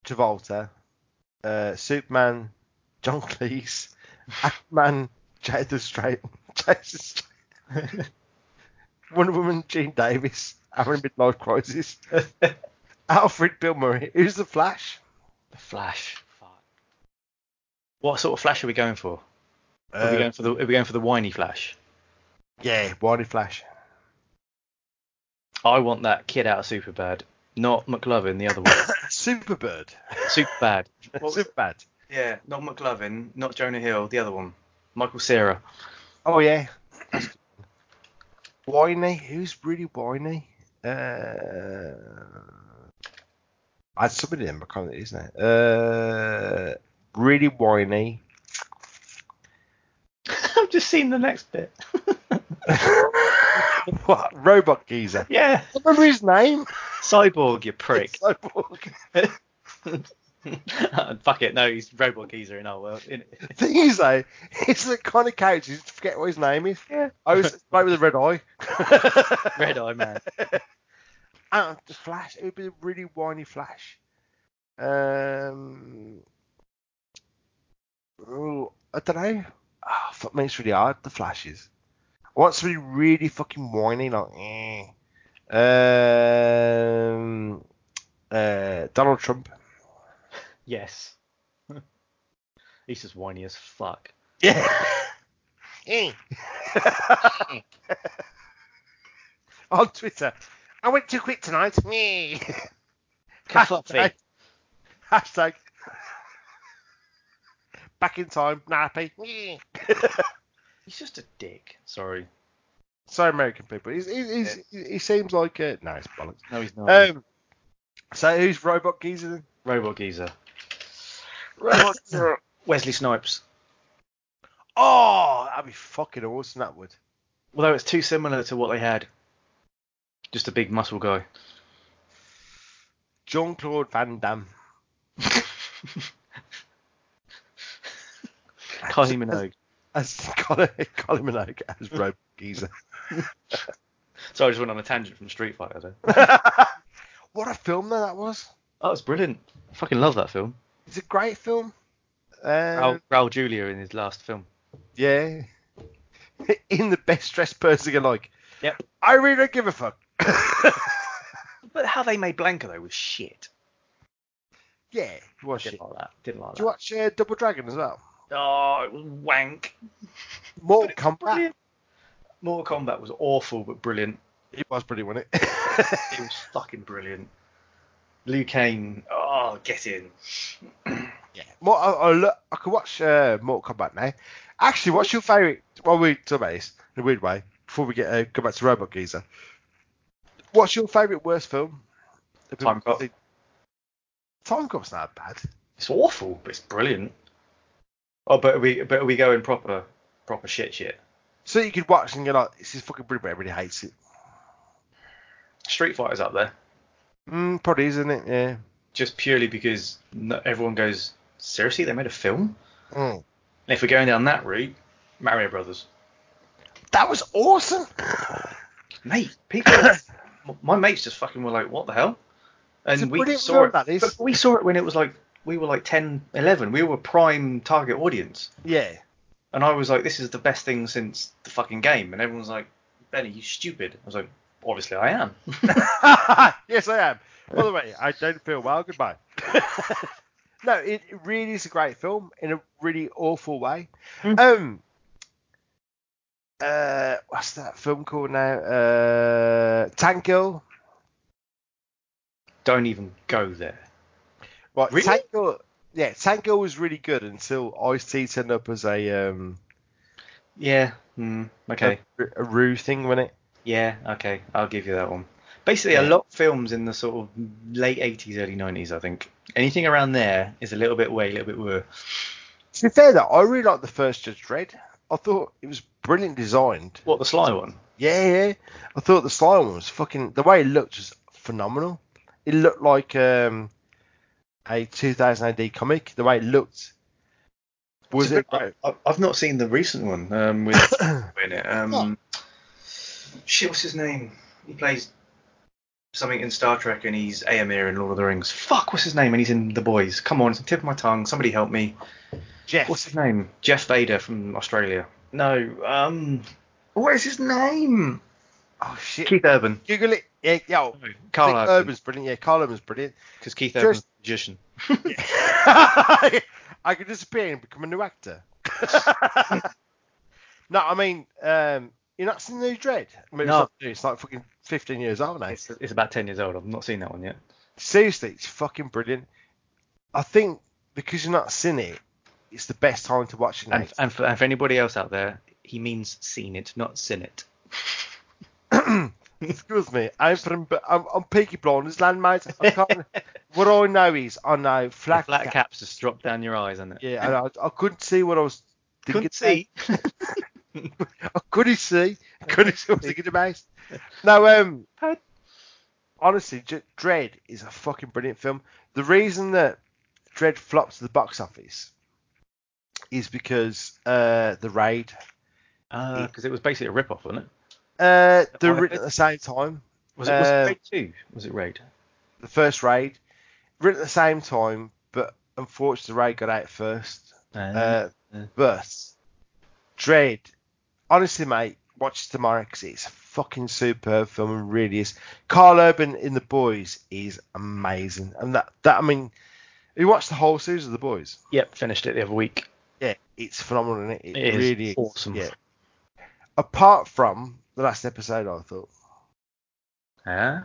Travolta, Superman, John Cleese, Aquaman, Jason Statham, Wonder Woman, Gene Davis. Having a midlife crisis. Alfred, Bill Murray. Who's the Flash? The Flash. Fuck. What sort of Flash are we going for? Are we going for the whiny Flash? Yeah, whiny Flash. I want that kid out of Superbad, not McLovin, the other one. Superbad. Superbad. Yeah, not McLovin, not Jonah Hill, the other one, Michael Cera. Oh yeah. Whiny. Who's really whiny? I had somebody in my comment, isn't it? Really whiny. I've just seen the next bit. What? Robot geezer? Yeah. I remember his name. Cyborg, you prick. Cyborg. Fuck it, no, he's Robot Geezer in our world. The thing is, though, it's the kind of character you forget what his name is. Yeah. I was right with a red eye. Red eye, man. And the Flash, it would be a really whiny Flash. I don't know. Oh, fuck me, it's really hard, the Flashes. I want somebody really fucking whiny, like, Donald Trump. Yes. He's just whiny as fuck. Yeah. On Twitter, I went too quick tonight. Kerfluffy. Hashtag. Back in time, nappy. He's just a dick. Sorry. So American people. He's he seems like a... No, it's bollocks. No, he's not. So who's Robot Geezer then? Robot Geezer. Wesley Snipes. Oh, that'd be fucking awesome, that would. Although it's too similar to what they had. Just a big muscle guy. Jean-Claude Van Damme. Kylie Minogue. Kylie Minogue as Robot Geezer. So I just went on a tangent from Street Fighter. What a film though that was. Oh, it's brilliant. I fucking love that film. It's a great film. Raul Julia in his last film. Yeah. In the best dressed person alike. Yep. I really don't give a fuck. But how they made Blanca though was shit. Yeah, it was shit. Didn't like that. Did you watch Double Dragon as well? Oh, it was wank. Mortal Kombat was awful but brilliant. It was brilliant, wasn't it? It was fucking brilliant. Liu Kang, oh, get in. Yeah. I could watch Mortal Kombat now. Actually, what's your favourite... While we talk about this, in a weird way, before we go back to Robot Geezer, what's your favourite worst film? Time Cop. Time Cop's not bad. It's awful, but it's brilliant. Oh, but are we going proper shit? So you could watch and you're like, this is fucking brilliant, but everybody hates it. Street Fighter's up there. Probably isn't it? Yeah. Just purely because everyone goes, seriously, they made a film? Mm. And if we're going down that route, Mario Brothers. That was awesome! Mate, people... my mates just fucking were like, what the hell? And we saw it. But we saw it when it was like, we were like 10, 11. We were prime target audience. Yeah. And I was like, this is the best thing since the fucking game. And everyone's like, Benny, you stupid. I was like, obviously I am. Yes, I am. By the way, I don't feel well. Goodbye. No, it really is a great film in a really awful way. Mm. What's that film called now? Tank Girl. Don't even go there. Right, really? Tank Girl. Yeah, Tank Girl was really good until Ice-T turned up as a okay, a Rue thing, wasn't it? Yeah, okay, I'll give you that one. Basically, A lot of films in the sort of late 80s, early 90s, I think. Anything around there is a little bit way, a little bit were. To be fair, though, I really liked the first Judge Dredd. I thought it was brilliant designed. What, the Sly one? Yeah. I thought the Sly one was fucking... The way it looked was phenomenal. It looked like a 2000 AD comic. The way it looked... Was it? I've not seen the recent one with in it. Shit, what's his name? He plays something in Star Trek and he's Aemir in Lord of the Rings. Fuck, what's his name? And he's in The Boys. Come on, it's on the tip of my tongue. Somebody help me. Jeff. What's his name? Jeff Vader from Australia. No, what is his name? Oh, shit. Keith Urban. Google it. Yeah, yo. No, Carl Urban's brilliant. Yeah, Carl Urban's brilliant. Because Keith Urban's a magician. I could disappear and become a new actor. No, I mean... You're not seen the new Dread? I mean, no. It's like fucking 15 years old now. It's about 10 years old. I've not seen that one yet. Seriously, it's fucking brilliant. I think because you're not seen it, it's the best time to watch it now. And for anybody else out there, he means seen it, not seen it. Excuse me. I'm Peaky Blinders, landmate. I can't, what I know is, I know flat caps just drop down your eyes, isn't it? Yeah, and I couldn't see what I was thinking. Couldn't see. I couldn't see what I was thinking about. No, honestly, Dread is a fucking brilliant film. The reason that Dread flopped to the box office is because The Raid. Because it was basically a rip-off, wasn't it? At the same time. Was it Raid 2? Was it Raid? The first Raid. Written at the same time, but unfortunately The Raid got out first. But Dread... Honestly, mate, watch it tomorrow because it's a fucking superb film. It really is. Carl Urban in The Boys is amazing. And that I mean, you watched the whole series of The Boys? Yep, finished it the other week. Yeah, it's phenomenal, isn't it? It really is. Awesome. Yeah. Apart from the last episode, I thought. Only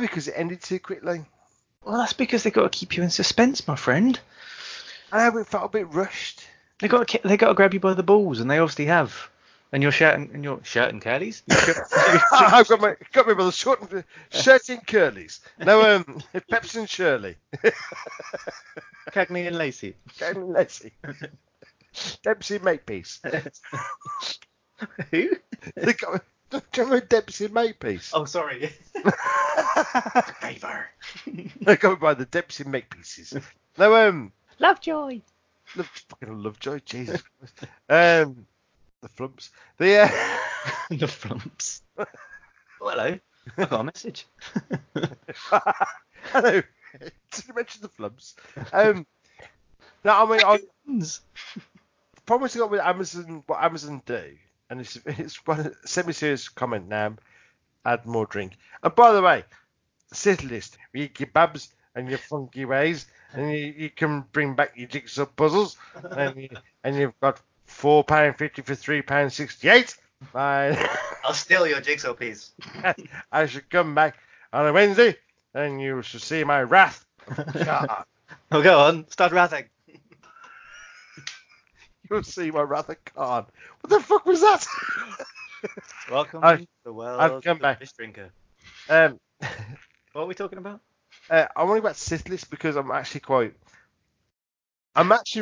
because it ended too quickly. Well, that's because they've got to keep you in suspense, my friend. I know, it felt a bit rushed. They got to grab you by the balls, and they obviously have. And your shirt and curlies. I've got me by the shirt and curlies. No, Pepsi and Shirley. Cagney and Lacey. Dempsey Makepeace. Who? They got me. Remember Dempsey Makepeace? Oh, sorry. Favor. They got me by the Dempsey Makepieces. No, Lovejoy. Fucking Lovejoy, Jesus. The flumps. The flumps. Oh, hello. I got a message. Hello. Did you mention the flumps? No, I mean, the problem is with Amazon, what Amazon do, and it's one semi-serious comment now. Add more drink. And by the way, sit list. You eat your babs and your funky ways, and you can bring back your jigsaw puzzles, and you've got. £4.50 for £3.68. Fine. I'll steal your jigsaw piece. I should come back on a Wednesday, and you shall see my wrath. God. Oh, go on. Start wrathing. You'll see my wrath at Khan. What the fuck was that? Welcome to the world I've come back. Fish drinker. What are we talking about? I'm worried about syphilis because I'm actually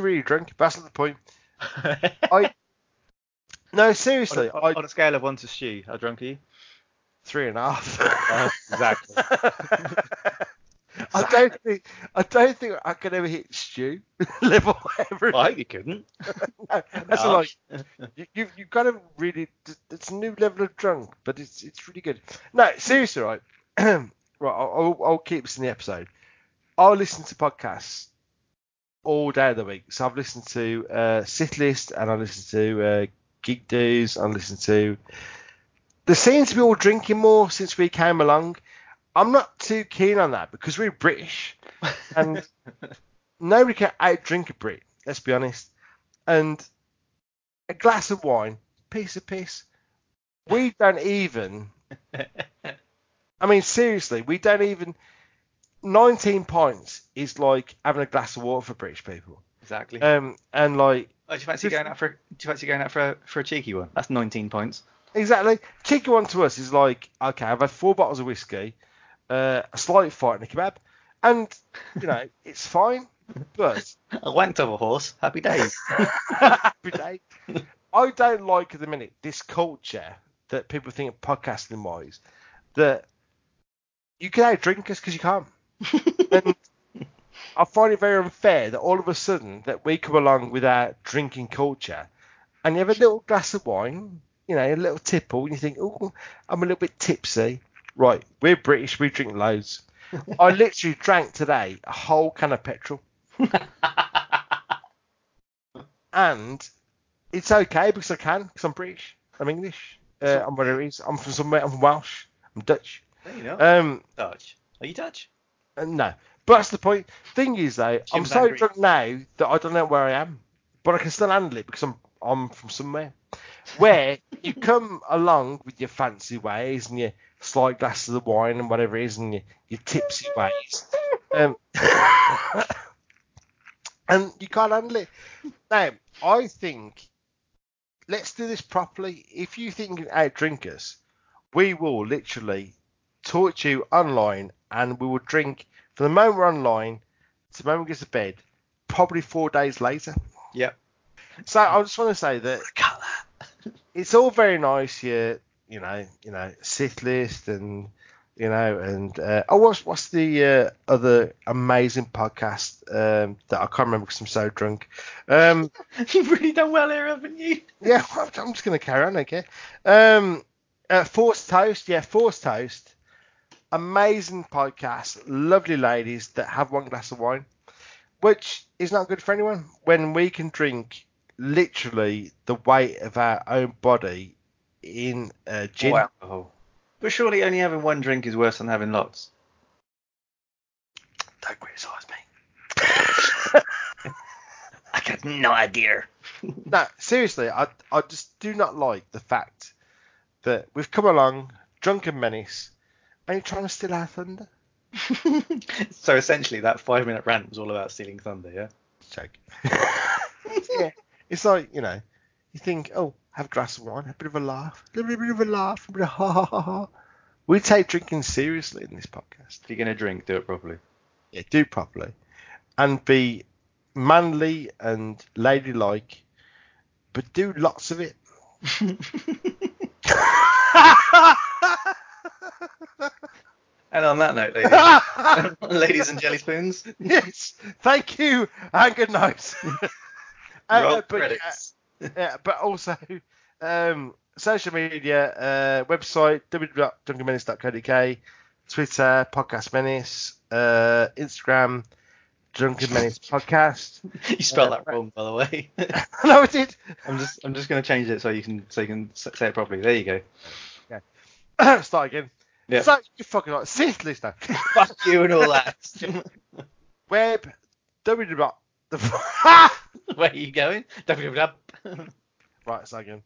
really drunk. That's not the point. No, seriously. On a scale of 1 to Stu, how drunk are you? 3.5. Exactly. I don't think I could ever hit Stu level ever. I hope you couldn't. No, that's you've got to really. It's a new level of drunk, but it's really good. No, seriously, right? Right, I'll keep this in the episode. I'll listen to podcasts all day of the week. So I've listened to Sith List, and I listened to Geek Do's, and I listened to. They seem to be all drinking more since we came along. I'm not too keen on that because we're British, and nobody can out drink a Brit. Let's be honest. And a glass of wine, piece of piss. We don't even. I mean, seriously, we don't even. 19 pints is like having a glass of water for British people. Exactly. And like, do you fancy going out for a cheeky one? That's 19 pints. Exactly. Cheeky one to us is like, okay, I've had 4 bottles of whiskey, a slight fight and a kebab, and you know it's fine. But I wanked over a horse. Happy days. Happy day. I don't like at the minute this culture that people think of podcasting wise that you can out drink us because you can't. And I find it very unfair that all of a sudden that we come along with our drinking culture and you have a little glass of wine, you know, a little tipple, and you think, oh, I'm a little bit tipsy. Right, we're British, we drink loads. I literally drank today a whole can of petrol. And it's okay because I can, because I'm British, I'm English, I'm whatever it is, I'm from somewhere, I'm Welsh, I'm Dutch. You know, Dutch. Are you Dutch? No, but that's the point. Thing is, though, Jim's I'm so angry. Drunk now that I don't know where I am, but I can still handle it because I'm from somewhere. Where you come along with your fancy ways and your slight glasses of wine and whatever it is and your tipsy ways, and you can't handle it. Now, I think let's do this properly. If you think you can outdrink us, we will literally talk to you online, and we will drink from the moment we're online to the moment we get to bed, probably 4 days later. Yep. So I just want to say that it's all very nice, you know, Sith List, and you know, and what's the other amazing podcast that I can't remember because I'm so drunk. You've really done well here, haven't you? Yeah, I'm just gonna carry on, okay. Force Toast. Amazing podcast, lovely ladies that have one glass of wine, which is not good for anyone when we can drink literally the weight of our own body in gin. Or alcohol. But surely only having one drink is worse than having lots. Don't criticise me. I got no idea. No, seriously, I just do not like the fact that we've come along, Drunken Menace. Are you trying to steal our thunder? So essentially that 5-minute rant was all about stealing thunder, yeah? Check. Yeah. It's like, you know, you think, oh, have a glass of wine, have a bit of a laugh, a little bit of a laugh, a bit of ha ha ha ha. We take drinking seriously in this podcast. If you're going to drink, do it properly. Yeah, do properly. And be manly and ladylike, but do lots of it. And on that note, ladies, ladies and jelly spoons. Yes, thank you and good night. But also, social media, website, www.drunkenmenace.co.uk, Twitter, Podcast Menace, Instagram, Drunken Menace Podcast. You spelled that wrong, by the way. No, I did. I'm just going to change it so you can say it properly. There you go. Okay. Start again. Yep. So you fucking like seriously stuff. Fuck you and all that. Web www. Where are you going? Www. Right, so again.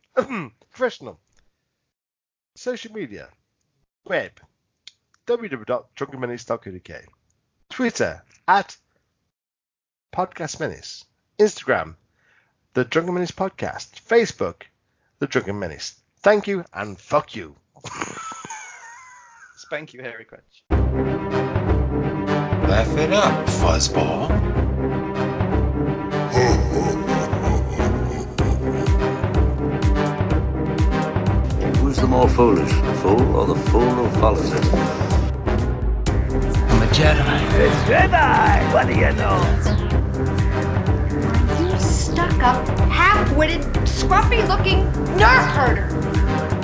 Professional. Social media. Web. www.drunkenmenace.co.uk. Twitter @PodcastMenace. Instagram. The Drunken Menace Podcast. Facebook. The Drunken Menace. Thank you and fuck you. Thank you, Harry Crutch. Laugh it up, fuzzball. Who's the more foolish, the fool or the fool who follows it? I'm a Jedi. It's Jedi! What do you know? You stuck-up, half-witted, scruffy-looking nerf herder.